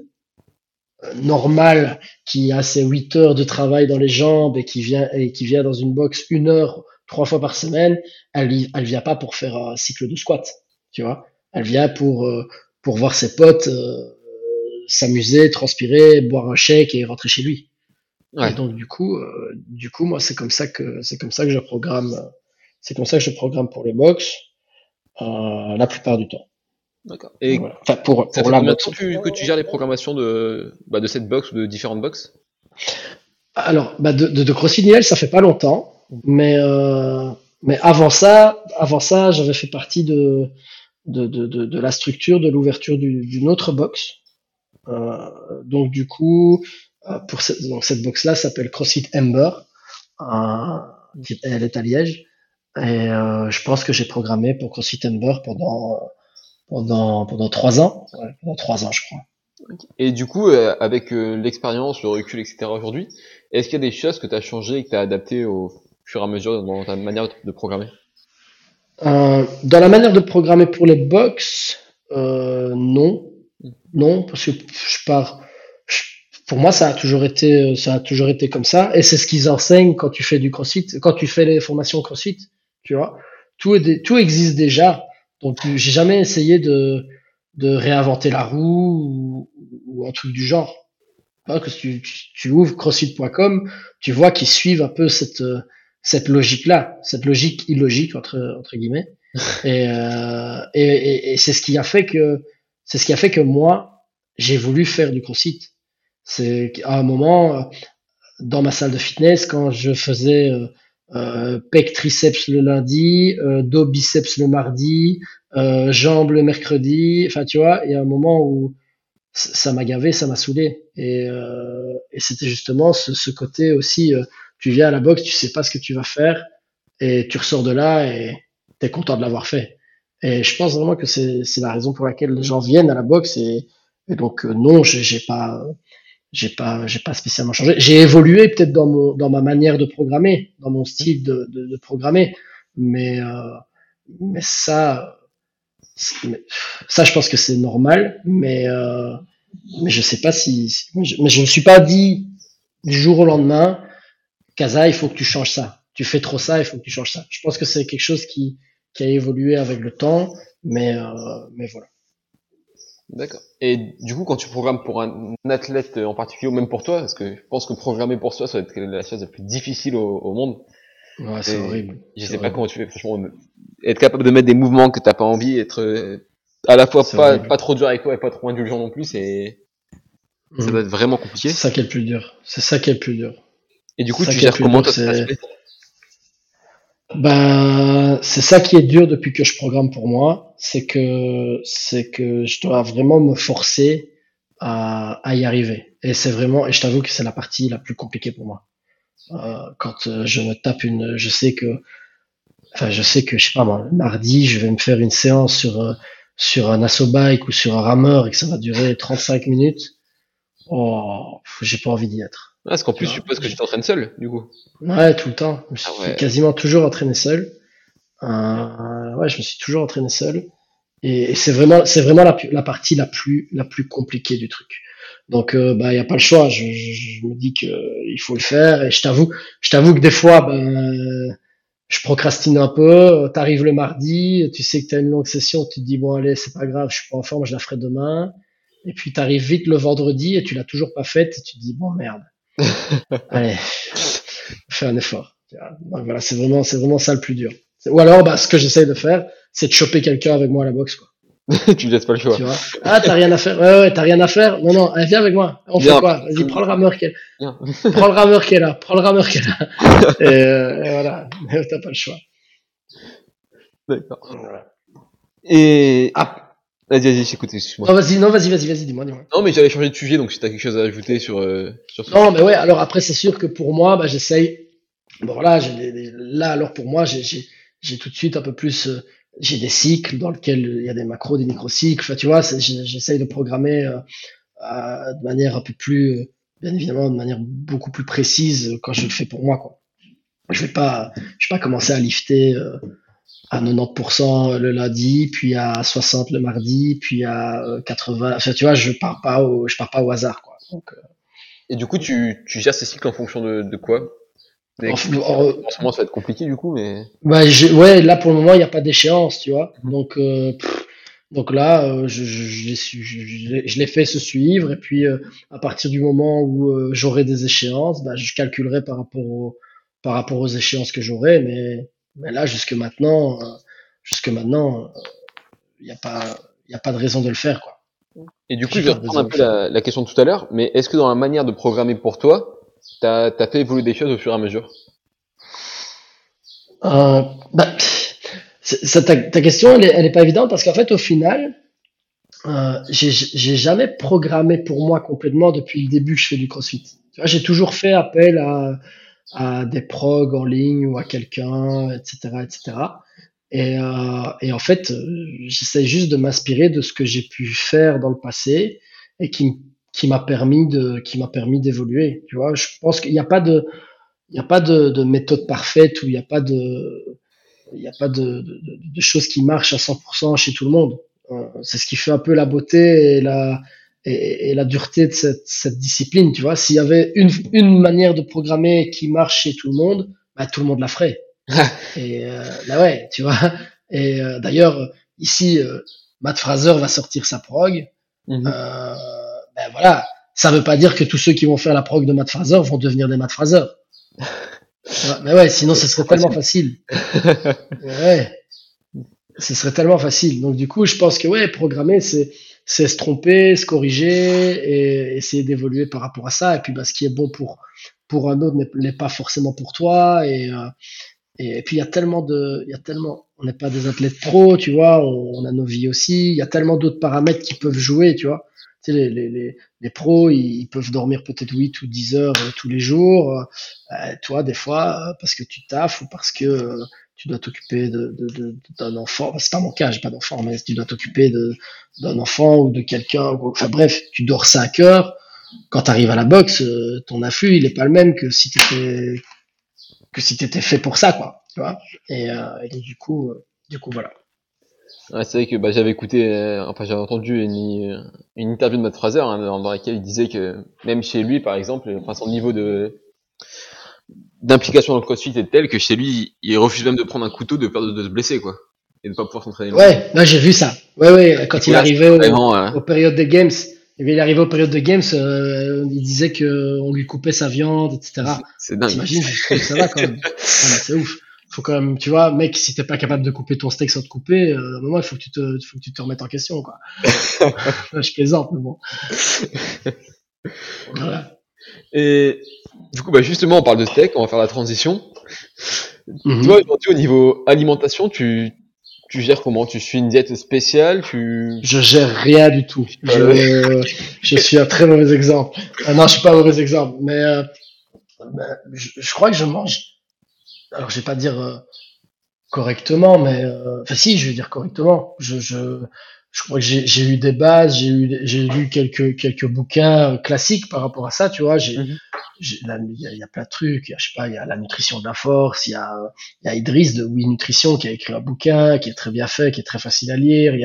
normale qui a ses 8 heures de travail dans les jambes et qui vient dans une box une heure 3 fois par semaine, elle vient pas pour faire un cycle de squat, tu vois. Elle vient pour voir ses potes s'amuser, transpirer, boire un shake et rentrer chez lui. Ouais. Et donc du coup, moi c'est comme ça que je programme, pour les box la plupart du temps. D'accord. Et voilà. Enfin pour la box. Que tu gères les programmations de cette box ou de différentes boxes? Alors bah de CrossFit Nivelles, ça fait pas longtemps. Mais avant ça, j'avais fait partie de la structure de l'ouverture d'une autre box. Donc du coup, donc cette box-là s'appelle CrossFit Ember. Elle est à Liège. Et je pense que j'ai programmé pour CrossFit Ember pendant 3 ans. Ouais, pendant 3 ans, je crois. Et du coup, avec l'expérience, le recul, etc. aujourd'hui, est-ce qu'il y a des choses que tu as changées et que tu as adaptées au fur et à mesure dans ta manière de programmer? Dans la manière de programmer pour les box, non, parce que pour moi ça a toujours été comme ça, et c'est ce qu'ils enseignent quand tu fais du CrossFit, quand tu fais les formations CrossFit, tu vois, tout existe déjà, donc j'ai jamais essayé de réinventer la roue ou un truc du genre. Que tu ouvres crossfit.com, tu vois qu'ils suivent un peu cette logique-là, cette logique illogique entre guillemets, et c'est ce qui a fait que moi j'ai voulu faire du CrossFit. C'est à un moment dans ma salle de fitness quand je faisais pec triceps le lundi, dos biceps le mardi, jambes le mercredi, enfin tu vois, il y a un moment où ça m'a gavé, ça m'a saoulé, et c'était justement ce côté aussi. Tu viens à la boxe, tu sais pas ce que tu vas faire, et tu ressors de là et t'es content de l'avoir fait. Et je pense vraiment que c'est la raison pour laquelle les gens viennent à la boxe. Et donc non, j'ai pas spécialement changé. J'ai évolué peut-être dans ma manière de programmer, dans mon style de programmer, mais ça, je pense que c'est normal, mais je sais pas mais je me suis pas dit du jour au lendemain, Casa, il faut que tu changes ça. Tu fais trop ça, il faut que tu changes ça. Je pense que c'est quelque chose qui a évolué avec le temps, mais voilà. D'accord. Et du coup, quand tu programmes pour un athlète en particulier, ou même pour toi, parce que je pense que programmer pour soi, ça va être la chose la plus difficile au monde. Ouais, c'est horrible. Je sais pas comment tu fais, franchement, être capable de mettre des mouvements que t'as pas envie, être à la fois pas trop dur avec toi et pas trop indulgent non plus, et ça doit être vraiment compliqué. C'est ça qui est le plus dur. Et du coup, tu gères comment toi cet aspect? Ben, c'est ça qui est dur depuis que je programme pour moi, c'est que je dois vraiment me forcer à y arriver. Et c'est vraiment, et je t'avoue que c'est la partie la plus compliquée pour moi. Quand je me tape une, je sais pas moi, mardi, je vais me faire une séance sur un assaut bike ou sur un rameur et que ça va durer 35 minutes. Oh, j'ai pas envie d'y être. Ah, parce qu'en plus, je suppose que tu t'entraînes seul, du coup. Ouais, tout le temps. Je me suis quasiment toujours entraîné seul. Je me suis toujours entraîné seul. Et c'est vraiment la partie la plus compliquée du truc. Donc, il n'y a pas le choix. Je me dis qu'il faut le faire. Et je t'avoue que des fois, je procrastine un peu. T'arrives le mardi, tu sais que t'as une longue session. Tu te dis, bon, allez, c'est pas grave, je suis pas en forme, je la ferai demain. Et puis, t'arrives vite le vendredi et tu l'as toujours pas faite. Et tu te dis, bon, merde. Allez, fais un effort. Donc voilà, c'est vraiment ça le plus dur. Ou alors, ce que j'essaye de faire, c'est de choper quelqu'un avec moi à la boxe, quoi. Tu me laisses pas le choix. Tu vois, t'as rien à faire. Ouais, t'as rien à faire. Non, allez, viens avec moi. Fait quoi? Vas-y, prends le rameur qui est là. Et voilà, t'as pas le choix. D'accord. Voilà. Et Vas-y, écoute, excuse-moi. Non, vas-y, dis-moi. Non, mais j'avais changé de sujet, donc si t'as quelque chose à ajouter sur ça. Non, mais ouais, alors après, c'est sûr que pour moi, j'essaye. Bon, là, pour moi, j'ai tout de suite un peu plus, j'ai des cycles dans lesquels il y a des macros, des microcycles. Enfin, tu vois, j'essaye de programmer, de manière un peu plus, bien évidemment, de manière beaucoup plus précise quand je le fais pour moi, quoi. Je vais pas commencer à lifter, à 90% le lundi, puis à 60% le mardi, puis à 80%. Enfin, tu vois, je pars pas au hasard, quoi. Donc, et du coup, tu gères ces cycles en fonction de quoi? En ce moment, ça va être compliqué, du coup, mais. Là, pour le moment, il n'y a pas d'échéance, tu vois. Donc là, je les fais se suivre, et puis, à partir du moment où j'aurai des échéances, je calculerai par rapport aux échéances que j'aurai, mais là, jusque maintenant, il n'y a pas de raison de le faire, quoi. Et du coup, je vais reprendre un peu la question de tout à l'heure, mais est-ce que dans la manière de programmer pour toi, t'as fait évoluer des choses au fur et à mesure? Ta question, elle est pas évidente parce qu'en fait, au final, j'ai jamais programmé pour moi complètement depuis le début que je fais du CrossFit. Tu vois, j'ai toujours fait appel à des progs en ligne ou à quelqu'un, etc. Et en fait, j'essaie juste de m'inspirer de ce que j'ai pu faire dans le passé et qui m'a permis d'évoluer. Tu vois, je pense qu'il n'y a pas de méthode parfaite ou il n'y a pas de choses qui marchent à 100% chez tout le monde. C'est ce qui fait un peu la beauté et la dureté de cette discipline, tu vois. S'il y avait une manière de programmer qui marche chez tout le monde, tout le monde la ferait. Et tu vois. Et d'ailleurs, ici, Matt Fraser va sortir sa prog. Voilà. Ça veut pas dire que tous ceux qui vont faire la prog de Matt Fraser vont devenir des Matt Fraser. Mais ouais, sinon, ce serait tellement facile. Ouais. Ce serait tellement facile. Donc, du coup, je pense que, programmer, c'est se tromper, se corriger et essayer d'évoluer par rapport à ça. Et puis, ce qui est bon pour un autre n'est pas forcément pour toi. Et puis, on n'est pas des athlètes pros, tu vois, on a nos vies aussi. Il y a tellement d'autres paramètres qui peuvent jouer, tu vois. Tu sais, les pros, ils peuvent dormir peut-être 8 ou 10 heures tous les jours. Toi, des fois, parce que tu taffes ou parce que tu dois t'occuper d'un enfant. C'est pas mon cas, j'ai pas d'enfant, mais tu dois t'occuper d'un enfant ou de quelqu'un. Enfin bref, tu dors 5 heures. Quand tu arrives à la boxe, ton afflux, il est pas le même que si t'étais fait pour ça, quoi. Tu vois. Et du coup, voilà. Ouais, c'est vrai que j'avais écouté, j'avais entendu une interview de Matt Fraser dans laquelle il disait que même chez lui, par exemple, son niveau d'implication dans le CrossFit est telle que chez lui, il refuse même de prendre un couteau de peur de se blesser, quoi, et de pas pouvoir s'entraîner. Ouais, là j'ai vu ça. Ouais, quand il arrivait aux périodes des games, il disait que on lui coupait sa viande, etc. C'est dingue. T'imagines, ça va quand même. C'est ouf. Faut quand même, tu vois, mec, si t'es pas capable de couper ton steak sans te couper, à un moment, il faut que tu te remettes en question, quoi. Je plaisante, mais bon. Voilà. Et du coup, justement, on parle de steak, on va faire la transition. Toi, aujourd'hui, au niveau alimentation, tu gères comment? Tu suis une diète spéciale? Je gère rien du tout. Je suis un très mauvais exemple. Non, je suis pas un mauvais exemple, mais je crois que je mange. Alors, je vais pas dire correctement, mais enfin si, je vais dire correctement. Je crois que j'ai eu des bases, j'ai lu quelques bouquins classiques par rapport à ça, tu vois. Il y a plein de trucs, il y a la nutrition de la force, il y a Idriss de Oui Nutrition qui a écrit un bouquin qui est très bien fait, qui est très facile à lire. Il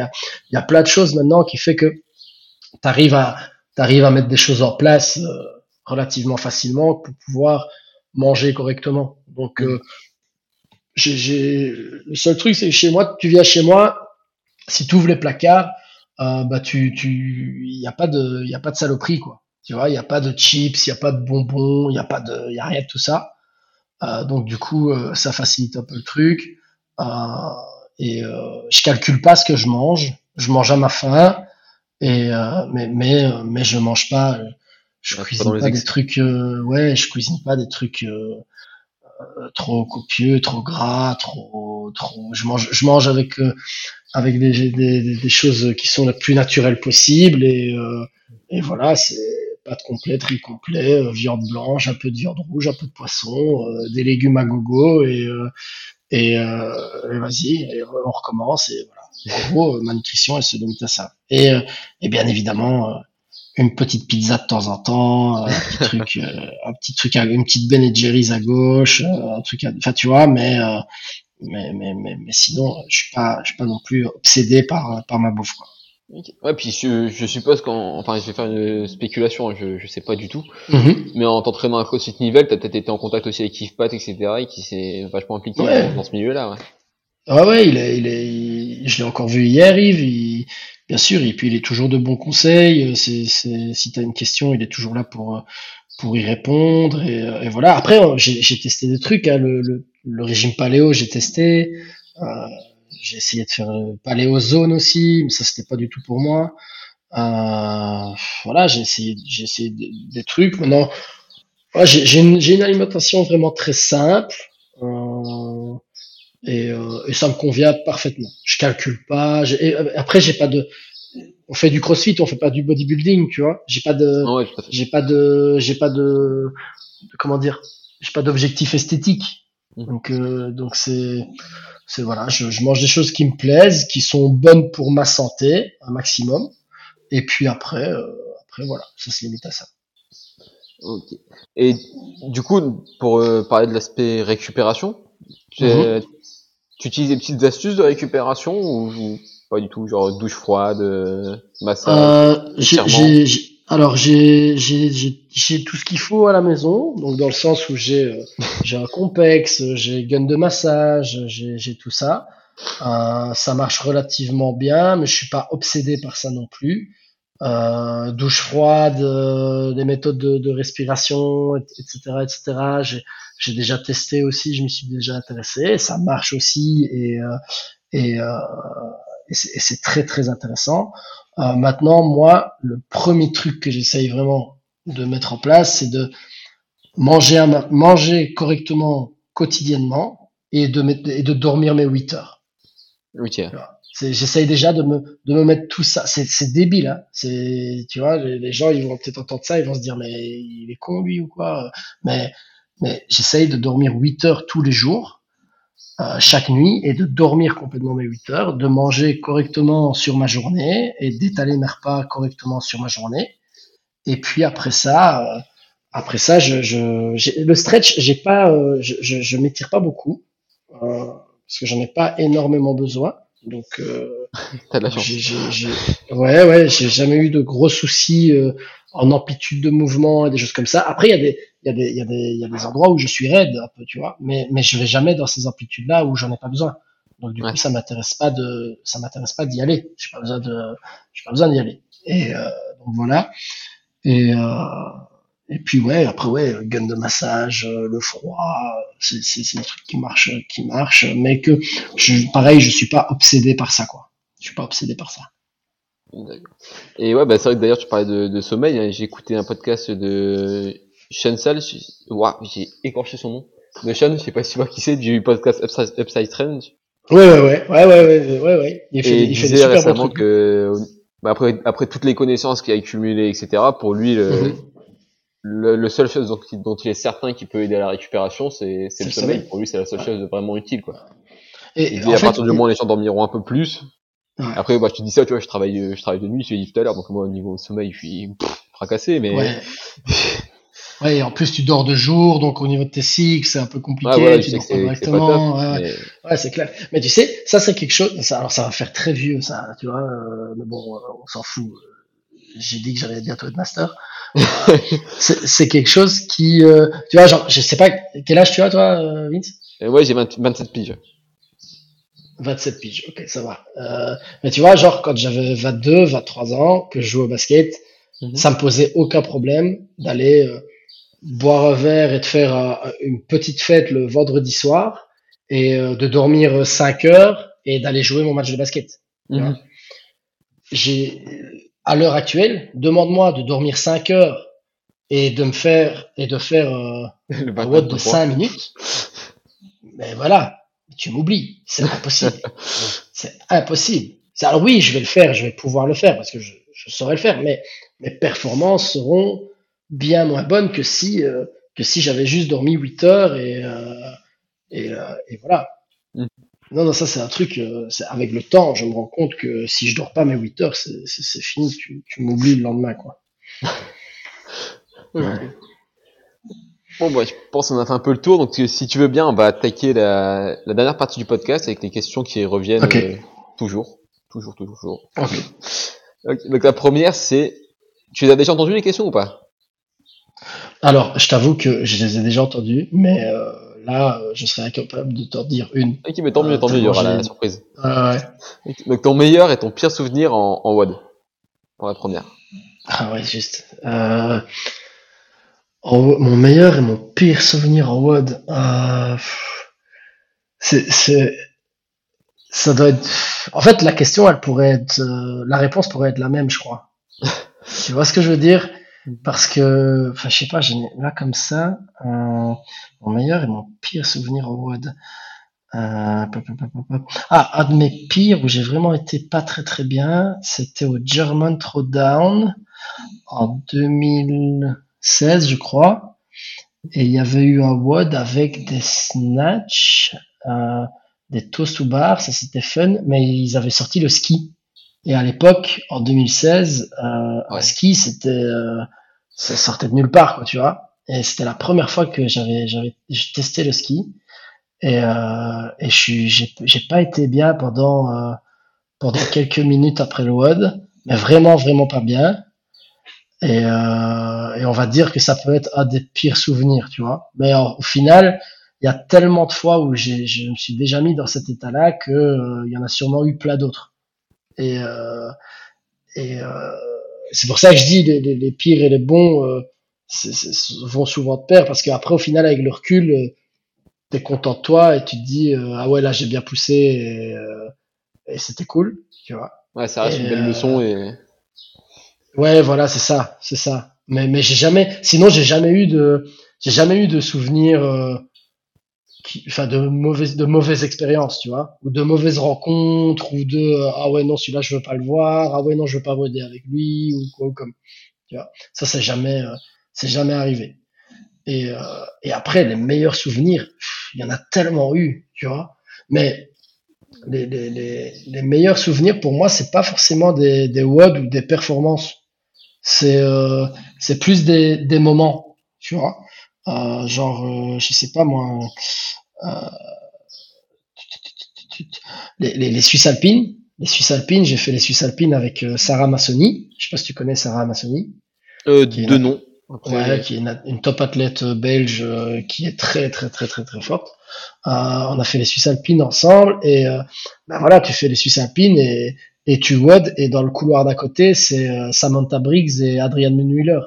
y a plein de choses maintenant qui fait que t'arrives à mettre des choses en place relativement facilement pour pouvoir manger correctement. Donc le seul truc, c'est que chez moi, tu viens chez moi. Si tu ouvres les placards, il y a pas de saloperie, quoi. Tu vois, il y a pas de chips, il y a pas de bonbons, il y a rien de tout ça. Donc du coup, ça facilite un peu le truc. Et je calcule pas ce que je mange. Je mange à ma faim. Mais je mange pas. Je cuisine pas des trucs. Trop copieux, trop gras, trop. Je mange avec des choses qui sont les plus naturelles possibles et voilà, c'est pâtes complètes, riz complet, viande blanche, un peu de viande rouge, un peu de poisson, des légumes à gogo et vas-y, et on recommence et voilà. En gros, ma nutrition elle se limite à ça et bien évidemment. Une petite pizza de temps en temps, un petit truc, une petite Ben & Jerry's à gauche, un truc, enfin tu vois, mais sinon je suis pas non plus obsédé par ma bouffe, quoi. Okay. Ouais, puis je suppose je vais faire une spéculation, je sais pas du tout, mais en t'entraînant à CrossFit Nivelles, t'as peut-être été en contact aussi avec Yves Pat, etc., et qui s'est vachement impliqué dans ce milieu-là, ouais. Ah ouais, je l'ai encore vu hier, Yves. Bien sûr, et puis il est toujours de bons conseils. Si t'as une question, il est toujours là pour y répondre. Et voilà. Après, j'ai testé des trucs. Hein, le régime paléo, j'ai testé. J'ai essayé de faire paléo zone aussi, mais ça c'était pas du tout pour moi. Voilà, j'ai essayé des trucs. Maintenant, ouais, j'ai une alimentation vraiment très simple. Et ça me convient parfaitement. Je calcule pas. Après, j'ai pas de. On fait du CrossFit, on fait pas du bodybuilding, tu vois. J'ai pas de. Comment dire? J'ai pas d'objectif esthétique. Donc c'est voilà. Je mange des choses qui me plaisent, qui sont bonnes pour ma santé, un maximum. Et puis après voilà, ça se limite à ça. Ok. Et du coup, pour parler de l'aspect récupération. Tu utilises des petites astuces de récupération ou pas du tout, genre douche froide, massage, j'ai tout ce qu'il faut à la maison, donc dans le sens où j'ai un complexe, j'ai gun de massage, j'ai tout ça. Ça marche relativement bien, mais je suis pas obsédé par ça non plus. Douche froide, des méthodes de respiration, etc. J'ai déjà testé aussi, je m'y suis déjà intéressé, ça marche aussi et c'est très très intéressant. Maintenant, moi, le premier truc que j'essaye vraiment de mettre en place, c'est de manger correctement quotidiennement et de dormir mes 8 heures. 8 heures. Voilà. J'essaye déjà de me mettre tout ça. C'est débile, hein. Tu vois, les gens, ils vont peut-être entendre ça, ils vont se dire, mais il est con, lui, ou quoi. Mais j'essaye de dormir 8 heures tous les jours, chaque nuit, et de dormir complètement mes 8 heures, de manger correctement sur ma journée, et d'étaler mes repas correctement sur ma journée. Et puis après ça, le stretch, je m'étire pas beaucoup, parce que j'en ai pas énormément besoin. Donc, t'as de la chance. Ouais, j'ai jamais eu de gros soucis en amplitude de mouvement et des choses comme ça. Après, il y a des endroits où je suis raide un peu, tu vois. Mais je vais jamais dans ces amplitudes-là où j'en ai pas besoin. Donc, du coup, ça m'intéresse pas d'y aller. J'ai pas besoin d'y aller. Donc voilà. Et puis ouais, après ouais, gun de massage, le froid, c'est un truc qui marche, mais que je suis pas obsédé par ça, quoi. Je suis pas obsédé par ça. D'accord. Et ouais, bah c'est vrai que d'ailleurs tu parlais de sommeil, hein, j'ai écouté un podcast de Sean Sal wow, j'ai écorché son nom. de Sean, je sais pas si tu vois qui c'est, du podcast Upside Trend. Ouais. Il fait des super récemment trucs. Que, bah après toutes les connaissances qu'il a accumulées, etc., pour lui, le seul chose dont il est certain qu'il peut aider à la récupération, c'est le sommeil. Pour lui, c'est la seule chose vraiment utile, quoi. Et il dit, à partir du moment où les gens dormiront un peu plus. Ouais. Après, bah, tu dis ça, tu vois, je travaille de nuit, je l'ai dit tout à l'heure, donc moi, au niveau sommeil, je suis fracassé, mais. Ouais, et en plus, tu dors de jour, donc au niveau de tes cycles, c'est un peu compliqué, tu dors pas directement. Ouais, c'est clair. Mais tu sais, ça, c'est quelque chose, alors ça va faire très vieux, ça, tu vois, mais bon, on s'en fout. J'ai dit que j'allais bientôt être master. C'est quelque chose qui, tu vois, genre, je sais pas, quel âge tu as, toi, Vince? Ouais, j'ai 27 piges. 27 piges, ok, ça va. Mais tu vois, genre, quand j'avais 22, 23 ans, que je jouais au basket, ça me posait aucun problème d'aller boire un verre et de faire une petite fête le vendredi soir et de dormir 5 heures et d'aller jouer mon match de basket. À l'heure actuelle, demande-moi de dormir 5 heures et de faire un WOD de 5 minutes. Mais voilà. Tu m'oublies, c'est impossible. C'est impossible. Alors oui, je vais le faire, je vais pouvoir le faire parce que je saurais le faire, mais mes performances seront bien moins bonnes que si j'avais juste dormi 8 heures et voilà. Non, ça c'est un truc, avec le temps, je me rends compte que si je dors pas mes 8 heures, c'est fini, tu m'oublies le lendemain, quoi. Ouais. Bon, bah, je pense qu'on a fait un peu le tour. Donc, si tu veux bien, on va attaquer la dernière partie du podcast avec les questions qui reviennent toujours. Okay. Donc, la première, c'est, tu les as déjà entendues, les questions, ou pas? Alors, je t'avoue que je les ai déjà entendues, mais là, je serais incapable de t'en dire une. Ok, mais tant mieux, il y aura la surprise. Ouais. Donc, ton meilleur et ton pire souvenir en WOD, pour la première. Ah ouais, juste. Mon meilleur et mon pire souvenir en WOD, ça doit être. En fait, la question, elle pourrait être, la réponse pourrait être la même, je crois. Tu vois ce que je veux dire? Parce que, enfin, je sais pas, là comme ça, mon meilleur et mon pire souvenir en WOD. Un de mes pires où j'ai vraiment été pas très très bien, c'était au German Throwdown en 2016, je crois, et il y avait eu un WOD avec des snatchs, des toes to bar, ça c'était fun, mais ils avaient sorti le ski, et à l'époque, en 2016, un ski, c'était, ça sortait de nulle part, quoi, tu vois, et c'était la première fois que j'ai testé le ski, et j'ai pas été bien pendant quelques minutes après le WOD, mais vraiment, vraiment pas bien. Et on va dire que ça peut être un des pires souvenirs, tu vois. Mais au final, il y a tellement de fois où je me suis déjà mis dans cet état-là que il y en a sûrement eu plein d'autres. Et c'est pour ça que je dis les pires et les bons vont souvent de pair, parce qu'après, au final, avec le recul, t'es content de toi et tu te dis ah ouais, là j'ai bien poussé et c'était cool, tu vois. Ouais, ça reste une belle leçon et. Ouais, voilà, c'est ça. Mais j'ai jamais eu de souvenirs, enfin, de mauvaises expériences, tu vois, ou de mauvaises rencontres, ou de, ah ouais, non, celui-là, je veux pas le voir, ah ouais, non, je veux pas voder avec lui, ou quoi, comme, tu vois. Ça, c'est jamais arrivé. Et après, les meilleurs souvenirs, il y en a tellement eu, tu vois. Mais, les meilleurs souvenirs pour moi, c'est pas forcément des WOD ou des performances, c'est plus des moments, tu vois, genre je sais pas moi, les Suisse Alpines, j'ai fait les Suisse Alpines avec Sarah Massoni, je sais pas si tu connais Sarah Massoni, de nom, qui est une top athlète belge, qui est très très très très très forte. On a fait les Suisses Alpines ensemble et ben voilà, tu fais les Suisses Alpines et tu WOD, et dans le couloir d'à côté c'est Samantha Briggs et Adrian Minwheeler.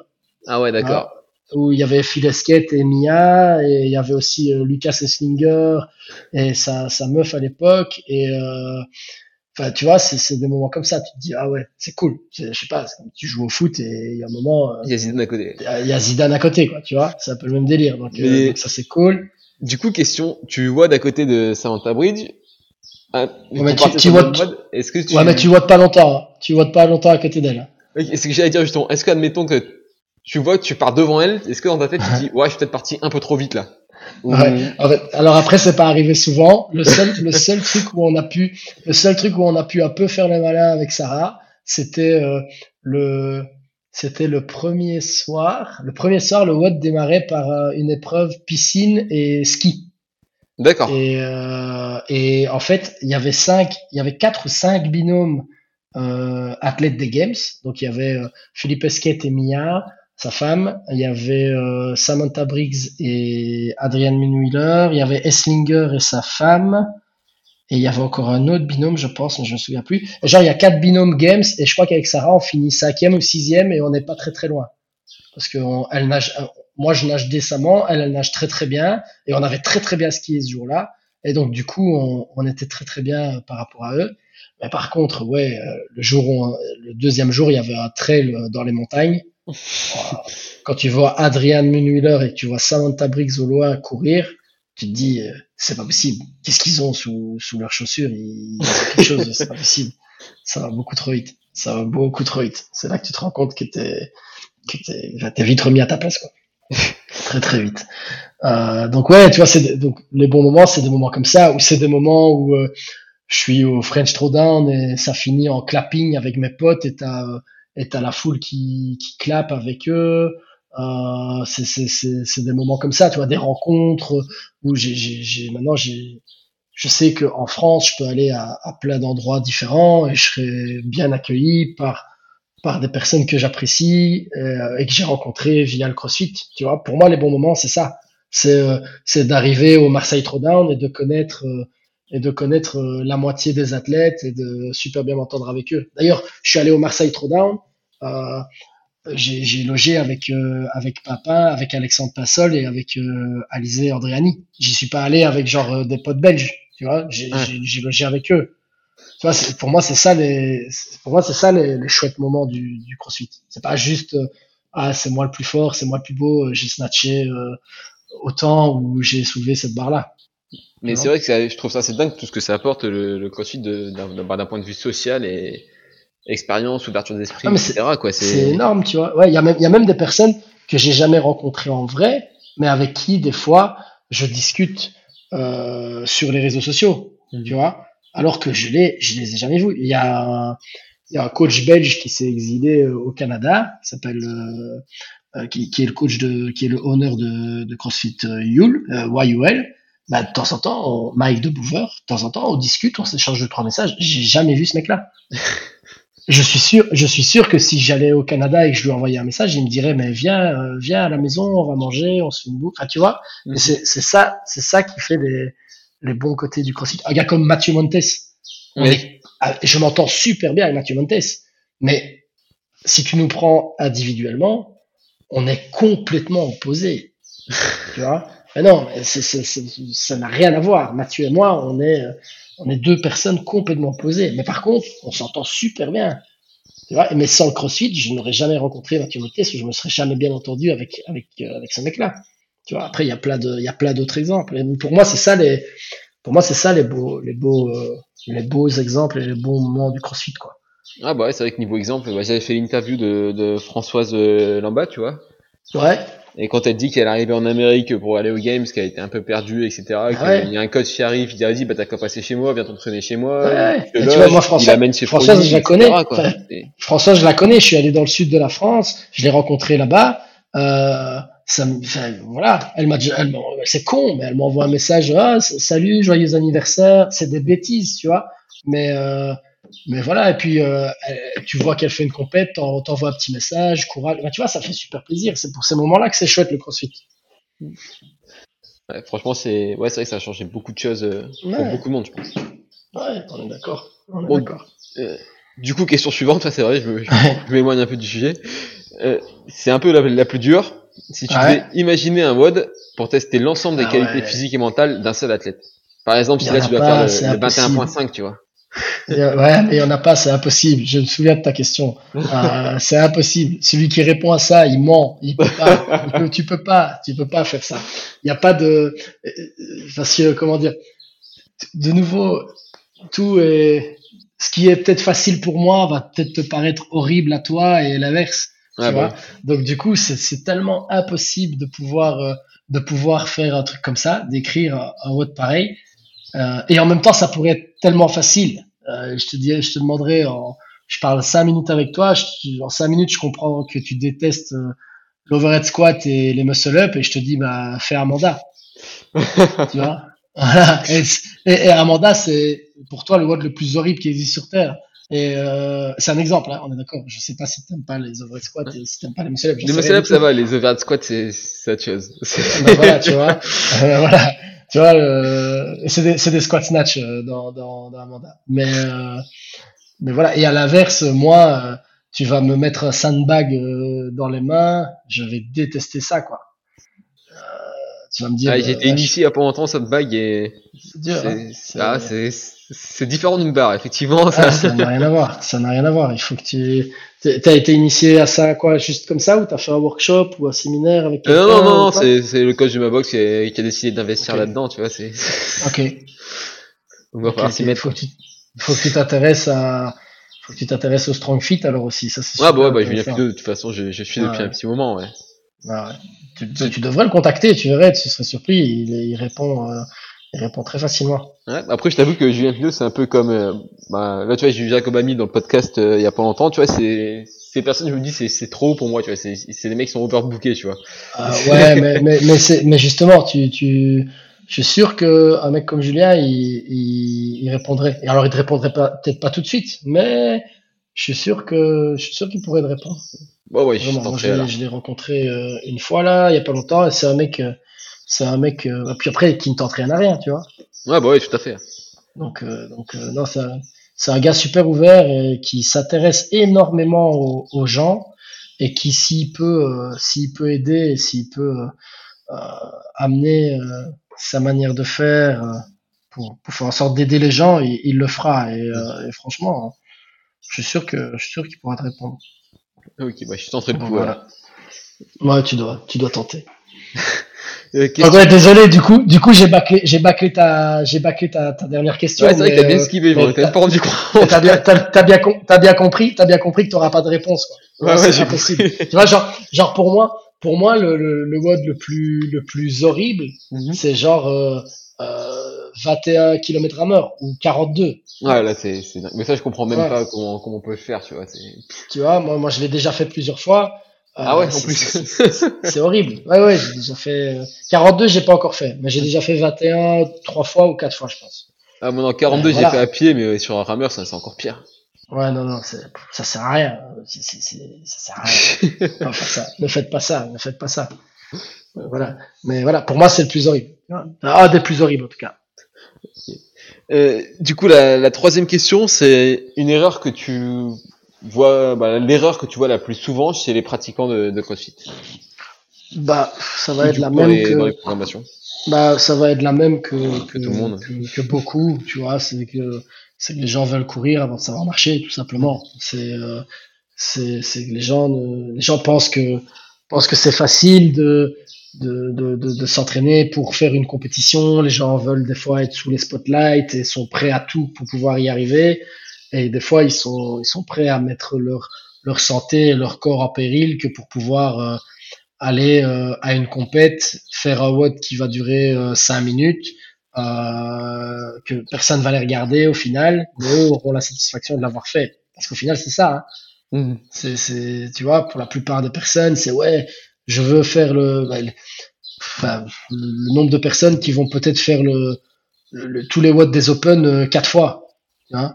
Ah ouais, d'accord. Où il y avait Phil Hesketh et Mia, et il y avait aussi Lukas Esslinger et sa meuf à l'époque, et enfin tu vois, c'est des moments comme ça, tu te dis ah ouais, c'est cool, je sais pas, tu joues au foot et il y a un moment il y a Zidane à côté, quoi, tu vois, c'est un peu le même délire, donc ça c'est cool. Du coup, question, tu vois d'à côté de Samantha Briggs. Ah, ouais, mais tu vois de pas longtemps. Hein. Tu vois de pas longtemps à côté d'elle. Okay, ce que j'allais dire justement, est-ce que admettons que tu vois que tu pars devant elle, est-ce que dans ta tête tu dis ouais, je suis peut-être parti un peu trop vite là. Ouais. En fait, alors après c'est pas arrivé souvent. Le seul truc où on a pu un peu faire les malins avec Sarah, c'était le premier soir. Le premier soir, le WOD démarrait par une épreuve piscine et ski. D'accord. Et en fait, il y avait 4 ou 5 binômes athlètes des Games. Donc il y avait Philippe Hesketh et Mia, sa femme. Il y avait Samantha Briggs et Adrian Minwheeler. Il y avait Esslinger et sa femme. Et il y avait encore un autre binôme, je pense, mais je me souviens plus. Genre il y a 4 binômes Games et je crois qu'avec Sarah on finit 5e ou 6e et on n'est pas très très loin parce que elle nage. Moi, je nage décemment, elle nage très très bien, et on avait très très bien skié ce jour-là, et donc du coup, on était très très bien par rapport à eux. Mais par contre, ouais, le deuxième jour, il y avait un trail dans les montagnes. Quand tu vois Adrian Minwheeler et que tu vois Samantha Briggs au loin courir, tu te dis, c'est pas possible. Qu'est-ce qu'ils ont sous leurs chaussures? Ils ont quelque chose, c'est pas possible. Ça va beaucoup trop vite. C'est là que tu te rends compte que t'es vite remis à ta place, quoi. Très très vite. Donc ouais, tu vois, donc les bons moments, c'est des moments comme ça, ou c'est des moments où je suis au French Throwdown et ça finit en clapping avec mes potes et t'as la foule qui clappe avec eux. C'est des moments comme ça, tu vois, des rencontres où je sais que en France, je peux aller à plein d'endroits différents et je serai bien accueilli par des personnes que j'apprécie et que j'ai rencontrées via le CrossFit. Tu vois, pour moi, les bons moments, c'est ça. C'est d'arriver au Marseilles Throwdown et de connaître la moitié des athlètes et de super bien m'entendre avec eux. D'ailleurs, je suis allé au Marseilles Throwdown. J'ai logé avec Papin, avec Alexandre Passol et avec Alizé Andréani. J'y suis pas allé avec genre des potes belges. Tu vois, j'ai logé avec eux. Tu vois, pour moi, c'est ça les chouettes moments du CrossFit. C'est pas juste, c'est moi le plus fort, c'est moi le plus beau, j'ai snatché, autant ou j'ai soulevé cette barre-là. Mais c'est vrai que je trouve ça assez dingue tout ce que ça apporte le CrossFit d'un point de vue social et expérience, ouverture d'esprit, etc., quoi. C'est énorme, tu vois. Ouais, il y a même des personnes que j'ai jamais rencontrées en vrai, mais avec qui, des fois, je discute, sur les réseaux sociaux. Tu vois. Alors que je les ai jamais vus. Il y a un coach belge qui s'est exilé au Canada, qui s'appelle, qui est le coach qui est le owner de CrossFit YUL. Bah, de temps en temps, Mike de Bouver, de temps en temps, on discute, on s'échange 2-3 messages. J'ai jamais vu ce mec-là. Je suis sûr que si j'allais au Canada et que je lui envoyais un message, il me dirait, mais viens à la maison, on va manger, on se fait une bouffe. Enfin, tu vois. Mm-hmm. Et c'est ça qui fait les bons côtés du CrossFit. Un gars comme Mathieu Montes. Oui. Je m'entends super bien avec Mathieu Montes. Mais si tu nous prends individuellement, on est complètement opposés. Tu vois? Mais non, ça n'a rien à voir. Mathieu et moi, on est 2 personnes complètement opposées. Mais par contre, on s'entend super bien. Tu vois? Mais sans le CrossFit, je n'aurais jamais rencontré Mathieu Montes ou je me serais jamais bien entendu avec ce mec-là. Tu vois, après il y a plein d'autres exemples. Et pour moi, c'est ça les beaux exemples et les bons moments du CrossFit, quoi. Ah bah ouais, c'est vrai que niveau exemple, j'avais fait l'interview de Françoise Lambat, tu vois. Ouais. Et quand elle dit qu'elle est arrivée en Amérique pour aller aux Games, qu'elle était un peu perdue, etc. Il y a un coach qui arrive, il dit vas-y, bah t'as qu'à passer chez moi, viens t'entraîner chez moi. Ouais. Tu vois, moi Françoise, je la connais. Enfin, Françoise, je la connais. Je suis allé dans le sud de la France, je l'ai rencontrée là-bas. Voilà, elle c'est con, mais elle m'envoie un message, salut, joyeux anniversaire, c'est des bêtises, tu vois, mais voilà, et puis tu vois qu'elle fait une compète, t'envoie un petit message, courage, ben, tu vois, ça fait super plaisir, c'est pour ces moments-là que c'est chouette le CrossFit. Ouais, franchement, c'est vrai que ça a changé beaucoup de choses pour beaucoup de monde, je pense. Ouais, on est d'accord. Du coup, question suivante, ça c'est vrai, je m'éloigne un peu du sujet, c'est un peu la plus dure. Si tu devais imaginer un WOD pour tester l'ensemble des qualités physiques et mentales d'un seul athlète. Par exemple, si là tu dois faire le 21.5, tu vois. Ouais, mais il n'y en a pas, c'est impossible. Je me souviens de ta question. C'est impossible. Celui qui répond à ça, il ment. Il peut pas. Tu peux pas faire ça. Il n'y a pas de. Parce que, comment dire. De nouveau, tout est. Ce qui est peut-être facile pour moi va peut-être te paraître horrible à toi et l'inverse. Ah bon. Donc, du coup, c'est tellement impossible de pouvoir faire un truc comme ça, d'écrire un mot de pareil. Et en même temps, ça pourrait être tellement facile. Je te demanderais, je parle 5 minutes avec toi, en 5 minutes, je comprends que tu détestes l'overhead squat et les muscle-up, et je te dis, bah, fais un mandat. Tu vois? Voilà. Et un mandat, c'est pour toi le WOD le plus horrible qui existe sur Terre. Et c'est un exemple, hein, on est d'accord. Je sais pas si t'aimes pas les overhead squats, et si t'aimes pas les muscle-up. Les muscle-up, ça va, les overhead squats, c'est autre chose. Ben voilà, tu vois. Voilà. Tu vois, c'est des squat snatch dans un mandat. Mais voilà. Et à l'inverse, moi, tu vas me mettre un sandbag dans les mains, je vais détester ça, quoi. Tu vas me dire. Ah, j'ai été initié il y a pas longtemps, sandbag, et c'est dur. C'est différent d'une barre, effectivement. Ça. Ah, ça n'a rien à voir. Ça n'a rien à voir. Il faut que t'as été initié à ça, quoi, juste comme ça, ou t'as fait un workshop ou un séminaire avec quelqu'un? Non, c'est le coach de ma boxe qui a décidé d'investir là-dedans, tu vois. C'est. Ok. On va falloir s'y mettre. Faut que tu t'intéresses au strong fit alors aussi. Ça c'est. Ah bah ouais, bah je viens plus de toute façon. Je suis depuis un petit moment, ouais. Ah, ouais. Tu devrais le contacter. Tu verrais, tu serais surpris. Il répond. Il répond très facilement. Ouais, après, je t'avoue que Julien Pino, c'est un peu comme, là, tu vois, j'ai eu Jacob Ami dans le podcast, il y a pas longtemps, tu vois, ces personnes, je me dis, c'est trop pour moi, tu vois, c'est des mecs qui sont overbookés, tu vois. Ouais, mais justement, je suis sûr que un mec comme Julien, il répondrait. Et alors, il te répondrait peut-être pas tout de suite, mais je suis sûr qu'il pourrait te répondre. Bon, ouais, je l'ai rencontré une fois, là, il y a pas longtemps, et c'est un mec, puis après qui ne tente rien à rien, tu vois. Ouais, bah oui, tout à fait. Donc non, c'est un gars super ouvert et qui s'intéresse énormément aux gens et qui s'il peut aider, et s'il peut amener sa manière de faire pour faire en sorte d'aider les gens, il le fera et franchement, je suis sûr qu'il pourra te répondre. Ok, bah je tenterai le coup. Voilà. Ouais, tu dois tenter. Question... Ouais, désolé, du coup, j'ai bâclé ta dernière question. Ouais, c'est vrai que t'as bien esquivé, mais t'as pas rendu compte. T'as bien compris que t'auras pas de réponse, quoi. Ouais, c'est impossible. Tu vois, genre, pour moi, le WOD le plus horrible, c'est genre, 21 km à heure ou 42. Ouais, là, c'est dingue. Mais ça, je comprends même pas comment on peut le faire, tu vois. Tu vois, moi, je l'ai déjà fait plusieurs fois. Ah ouais, en plus. C'est horrible. Ouais, j'ai déjà fait 42, j'ai pas encore fait, mais j'ai déjà fait 21, 3 fois ou 4 fois, je pense. Ah, bon, non, 42, voilà. J'ai fait à pied, mais sur un rameur, ça, c'est encore pire. Ouais, non, ça sert à rien. Ça sert à rien. Non, ça. Ne faites pas ça. Voilà. Mais voilà, pour moi, c'est le plus horrible. Ah, des plus horribles, en tout cas. Okay. Du coup, la troisième question, c'est une erreur que tu vois, l'erreur que tu vois la plus souvent chez les pratiquants de CrossFit. Bah, ça va être la même que tout le monde. Que beaucoup, tu vois, c'est que les gens veulent courir avant de savoir marcher, tout simplement. C'est que les gens pensent que c'est facile de s'entraîner pour faire une compétition. Les gens veulent des fois être sous les spotlights et sont prêts à tout pour pouvoir y arriver. Et des fois, ils sont prêts à mettre leur santé et leur corps en péril que pour pouvoir aller à une compète, faire un WOD qui va durer 5 minutes, que personne va les regarder au final, mais eux auront la satisfaction de l'avoir fait. Parce qu'au final, c'est ça. Hein. C'est, tu vois, pour la plupart des personnes, c'est ouais, je veux faire le nombre de personnes qui vont peut-être faire tous les WOD des Open 4 fois. Hein.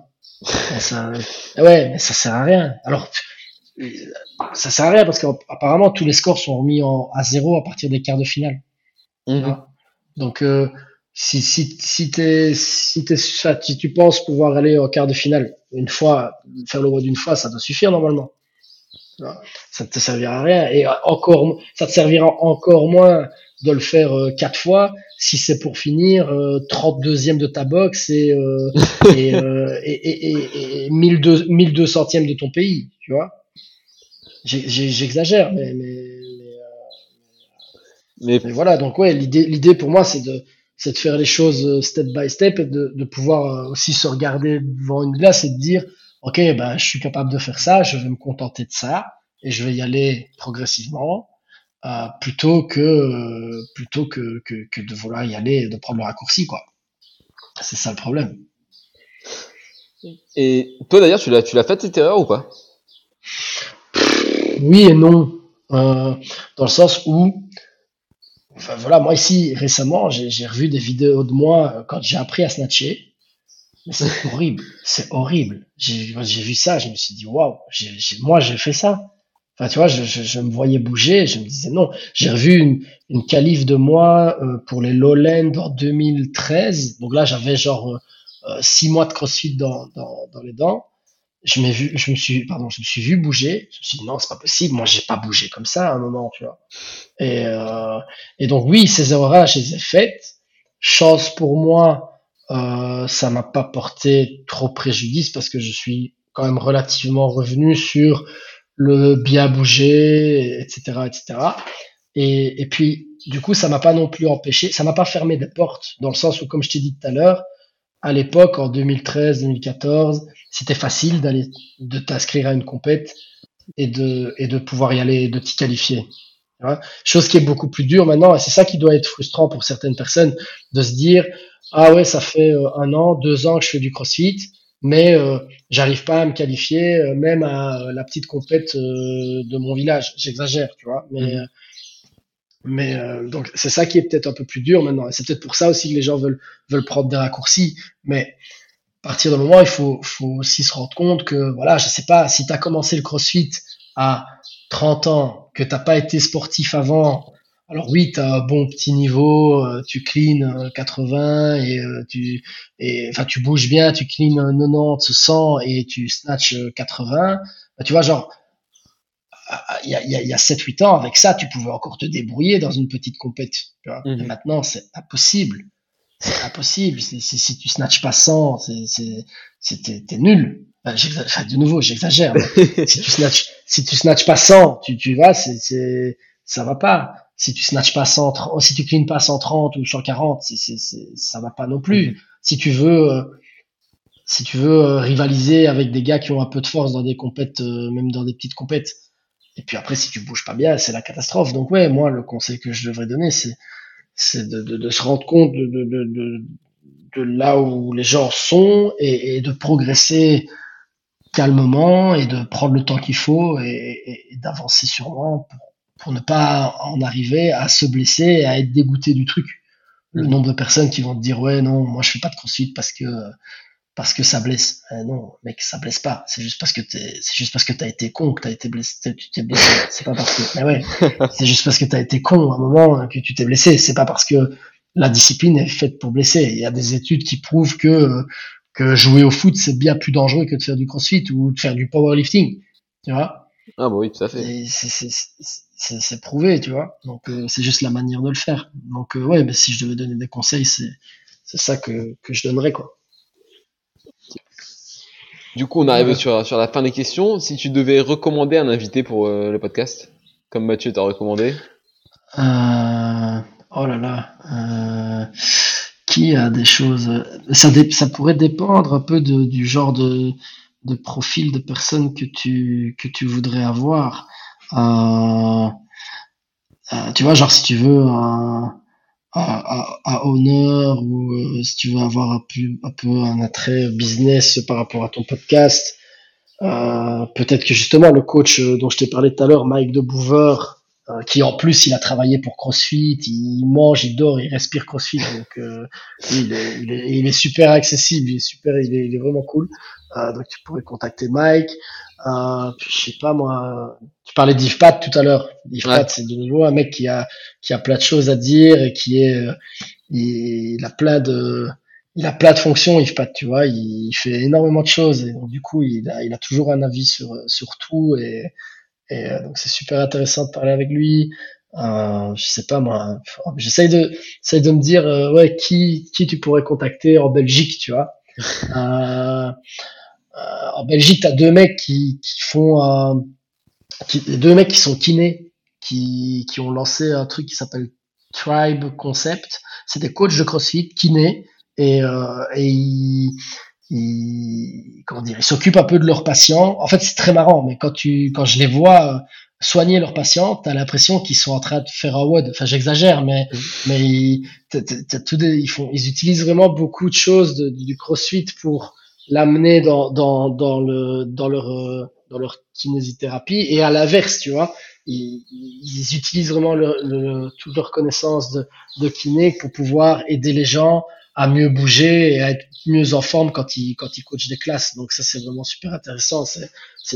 Mais ça sert à rien. Alors, ça sert à rien parce qu'apparemment tous les scores sont remis à zéro à partir des quarts de finale. Donc, si tu penses pouvoir aller en quart de finale une fois, faire le WOD d'une fois, ça doit suffire normalement. Ça ne te servira à rien et ça te servira encore moins de le faire 4 fois si c'est pour finir 32e de ta boxe et 1200e de ton pays, tu vois. J'exagère, mais voilà. Donc ouais, l'idée pour moi, c'est de faire les choses step by step et de pouvoir aussi se regarder devant une glace et de dire, ok, ben je suis capable de faire ça, je vais me contenter de ça et je vais y aller progressivement, plutôt que de vouloir y aller et de prendre le raccourci, quoi. C'est ça le problème. Et toi d'ailleurs, tu l'as fait cette erreur ou pas? Oui et non, dans le sens où, enfin voilà, moi ici récemment, j'ai revu des vidéos de moi quand j'ai appris à snatcher, mais c'est horrible, c'est horrible. J'ai vu ça, je me suis dit waouh, moi j'ai fait ça. Enfin tu vois, je me voyais bouger, je me disais non. J'ai revu une qualif de moi pour les Lowlands en 2013, donc là j'avais genre 6 mois de CrossFit dans les dents. Je me suis vu bouger. Je me suis dit non, c'est pas possible. Moi, j'ai pas bougé comme ça à un moment, tu vois. Et donc oui, ces erreurs-là, je les ai faites. Chance pour moi, ça m'a pas porté trop préjudice parce que je suis quand même relativement revenu sur le bien bouger, etc., etc. Et puis du coup, ça m'a pas non plus empêché. Ça m'a pas fermé des portes dans le sens où, comme je t'ai dit tout à l'heure, à l'époque, en 2013-2014, c'était facile d'aller, de t'inscrire à une compète et de pouvoir y aller, de t'y qualifier. Voilà. Chose qui est beaucoup plus dure maintenant, et c'est ça qui doit être frustrant pour certaines personnes, de se dire « Ah ouais, ça fait 1 an, 2 ans que je fais du CrossFit, mais j'arrive pas à me qualifier, même à la petite compète de mon village. » J'exagère, tu vois, mais donc c'est ça qui est peut-être un peu plus dur maintenant, et c'est peut-être pour ça aussi que les gens veulent prendre des raccourcis. Mais à partir d'un moment, il faut aussi se rendre compte que voilà, je sais pas, si t'as commencé le CrossFit à 30 ans, que t'as pas été sportif avant, alors oui, t'as un bon petit niveau, tu clean 80 et tu bouges bien, tu clean 90, 100 et tu snatch 80. Bah, tu vois, genre il y a 7-8 ans, avec ça, tu pouvais encore te débrouiller dans une petite compète. Tu vois. Mmh. Et maintenant, c'est impossible. C'est impossible. Si tu snatches pas 100, t'es nul. Enfin, de nouveau, j'exagère. si tu snatches pas 100, tu vois, ça va pas. Si tu snatches pas 130, si tu cleans pas 130 ou 140, ça va pas non plus. Mmh. Si tu veux rivaliser avec des gars qui ont un peu de force dans des compètes, même dans des petites compètes. Et puis après, si tu bouges pas bien, c'est la catastrophe. Donc ouais, moi, le conseil que je devrais donner, c'est de se rendre compte de là où les gens sont et de progresser calmement et de prendre le temps qu'il faut et d'avancer sûrement pour ne pas en arriver à se blesser et à être dégoûté du truc. Le nombre de personnes qui vont te dire « Ouais, non, moi, je fais pas de CrossFit parce que ça blesse. » Non, mec, ça blesse pas. C'est juste parce que t'as été con que tu t'es blessé. C'est pas parce que, mais ouais. C'est juste parce que t'as été con à un moment que tu t'es blessé. C'est pas parce que la discipline est faite pour blesser. Il y a des études qui prouvent que jouer au foot, c'est bien plus dangereux que de faire du CrossFit ou de faire du powerlifting. Tu vois? Ah, bah oui, tout à fait. C'est prouvé, tu vois. Donc, c'est juste la manière de le faire. Donc, ouais, mais si je devais donner des conseils, c'est ça que je donnerais, quoi. Du coup, on arrive sur la fin des questions. Si tu devais recommander un invité pour le podcast, comme Mathieu t'a recommandé. Oh là là. Qui a des choses... Ça pourrait dépendre un peu du genre de profil de personne que tu voudrais avoir. Tu vois, genre si tu veux à honneur ou si tu veux avoir un peu un attrait business par rapport à ton podcast, peut-être que justement le coach dont je t'ai parlé tout à l'heure, Mike de Bouver, qui en plus il a travaillé pour CrossFit, il mange, il dort, il respire CrossFit, donc il est super accessible, il est vraiment cool, donc tu pourrais contacter Mike. Je sais pas moi, tu parlais d'Yves Pat tout à l'heure. Yves Pat, c'est de nouveau un mec qui a plein de choses à dire et il a plein de fonctions. Yves Pat, tu vois, il fait énormément de choses et donc du coup il a toujours un avis sur tout et donc c'est super intéressant de parler avec lui. je sais pas moi, j'essaye de me dire ouais, qui tu pourrais contacter en Belgique, tu vois. En Belgique, t'as deux mecs qui sont kinés, qui ont lancé un truc qui s'appelle Tribe Concept. C'est des coachs de CrossFit kinés et ils s'occupent un peu de leurs patients. En fait, c'est très marrant, mais quand je les vois soigner leurs patients, t'as l'impression qu'ils sont en train de faire un WOD. Enfin, j'exagère, mais ils utilisent vraiment beaucoup de choses du CrossFit pour l'amener dans leur kinésithérapie, et à l'inverse, tu vois, ils utilisent vraiment toute leur connaissance de kiné pour pouvoir aider les gens à mieux bouger et à être mieux en forme quand ils coachent des classes. Donc ça, c'est vraiment super intéressant. C'est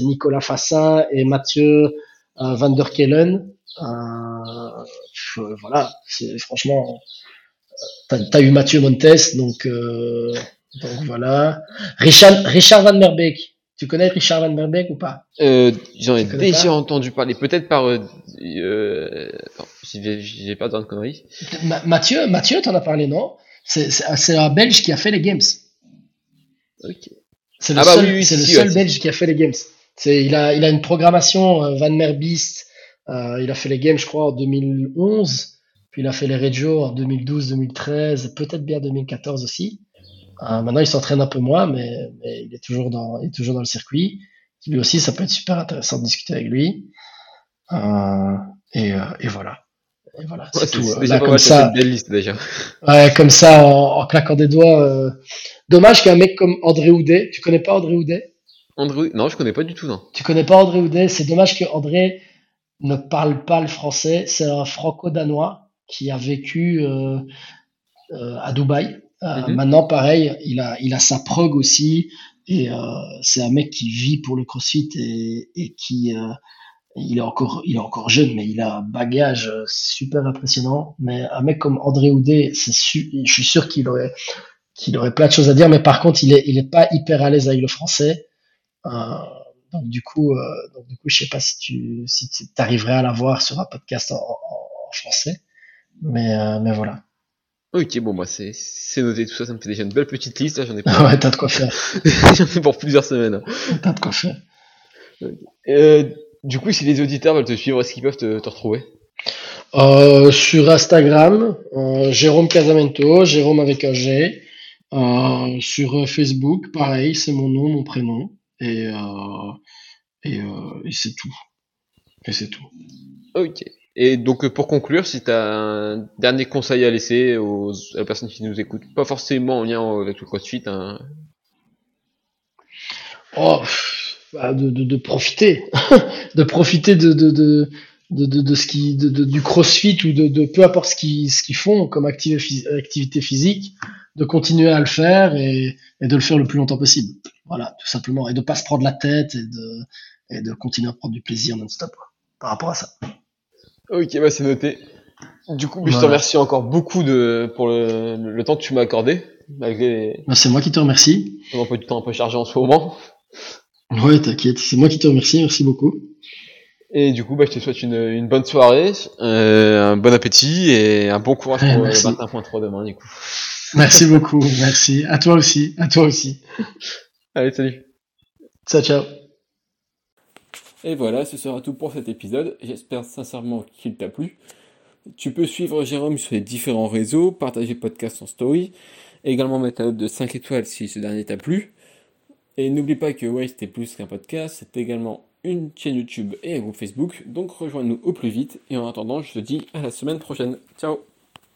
Nicolas Fassin et Mathieu Van der Kellen. Voilà, franchement, t'as eu Mathieu Montes, donc voilà. Richard Van Merbeck. Tu connais Richard Van Merbeck ou pas? J'en ai déjà entendu parler, peut-être par... j'ai pas besoin de conneries. Mathieu, t'en as parlé, non? C'est un Belge qui a fait les Games. Ok. C'est le seul Belge qui a fait les Games. Il a une programmation Van Merbeast. Il a fait les Games, je crois, en 2011. Puis il a fait les Regio en 2012, 2013, peut-être bien 2014 aussi. Maintenant, il s'entraîne un peu moins, mais il est toujours dans le circuit. Lui aussi, ça peut être super intéressant de discuter avec lui. Et voilà. Et voilà, ouais, c'est tout. Là, comme ça, une belle liste, déjà. Ouais, comme ça, en claquant des doigts. Dommage qu'un mec comme André Houdet. Tu connais pas André Houdet? Non, je connais pas du tout, non. Tu connais pas André Houdet? C'est dommage que André ne parle pas le français. C'est un franco-danois qui a vécu à Dubaï. Maintenant, pareil, il a sa prog aussi, et c'est un mec qui vit pour le CrossFit et qui il est encore jeune, mais il a un bagage super impressionnant. Mais un mec comme André Houdet, je suis sûr qu'il aurait plein de choses à dire, mais par contre, il est pas hyper à l'aise avec le français. Donc du coup, je sais pas si tu arriverais à l'avoir sur un podcast en français, mais voilà. Ok, bon, moi, c'est noté, tout ça, ça me fait déjà une belle petite liste, là, j'en ai pas. Ouais, t'as de quoi faire. J'en ai pour plusieurs semaines. T'as de quoi faire. Du coup, si les auditeurs veulent te suivre, est-ce qu'ils peuvent te retrouver? Sur Instagram, Jérôme Casamento, Jérôme avec un G. Sur Facebook, pareil, c'est mon nom, mon prénom. Et c'est tout. Ok. Et donc, pour conclure, si tu as un dernier conseil à laisser aux personnes qui nous écoutent, pas forcément en lien avec le CrossFit, hein. De profiter, de profiter de ce qui du CrossFit, ou de peu importe ce qu'ils font comme activité physique, de continuer à le faire et de le faire le plus longtemps possible. Voilà, tout simplement, et de pas se prendre la tête et de continuer à prendre du plaisir non-stop par rapport à ça. Ok, bah c'est noté. Du coup, je te remercie encore beaucoup pour le temps que tu m'as accordé. C'est moi qui te remercie. On a un peu du temps un peu chargé en ce moment. Ouais, t'inquiète, c'est moi qui te remercie, merci beaucoup. Et du coup, je te souhaite une bonne soirée, un bon appétit et un bon courage pour le 21.3 demain, du coup. Merci beaucoup, merci. À toi aussi. Allez, salut. Ciao, ciao. Et voilà, ce sera tout pour cet épisode. J'espère sincèrement qu'il t'a plu. Tu peux suivre Jérôme sur les différents réseaux, partager le podcast en story, également mettre un note de 5 étoiles si ce dernier t'a plu. Et n'oublie pas que Waste est plus qu'un podcast, c'est également une chaîne YouTube et un groupe Facebook. Donc rejoins-nous au plus vite. Et en attendant, je te dis à la semaine prochaine. Ciao!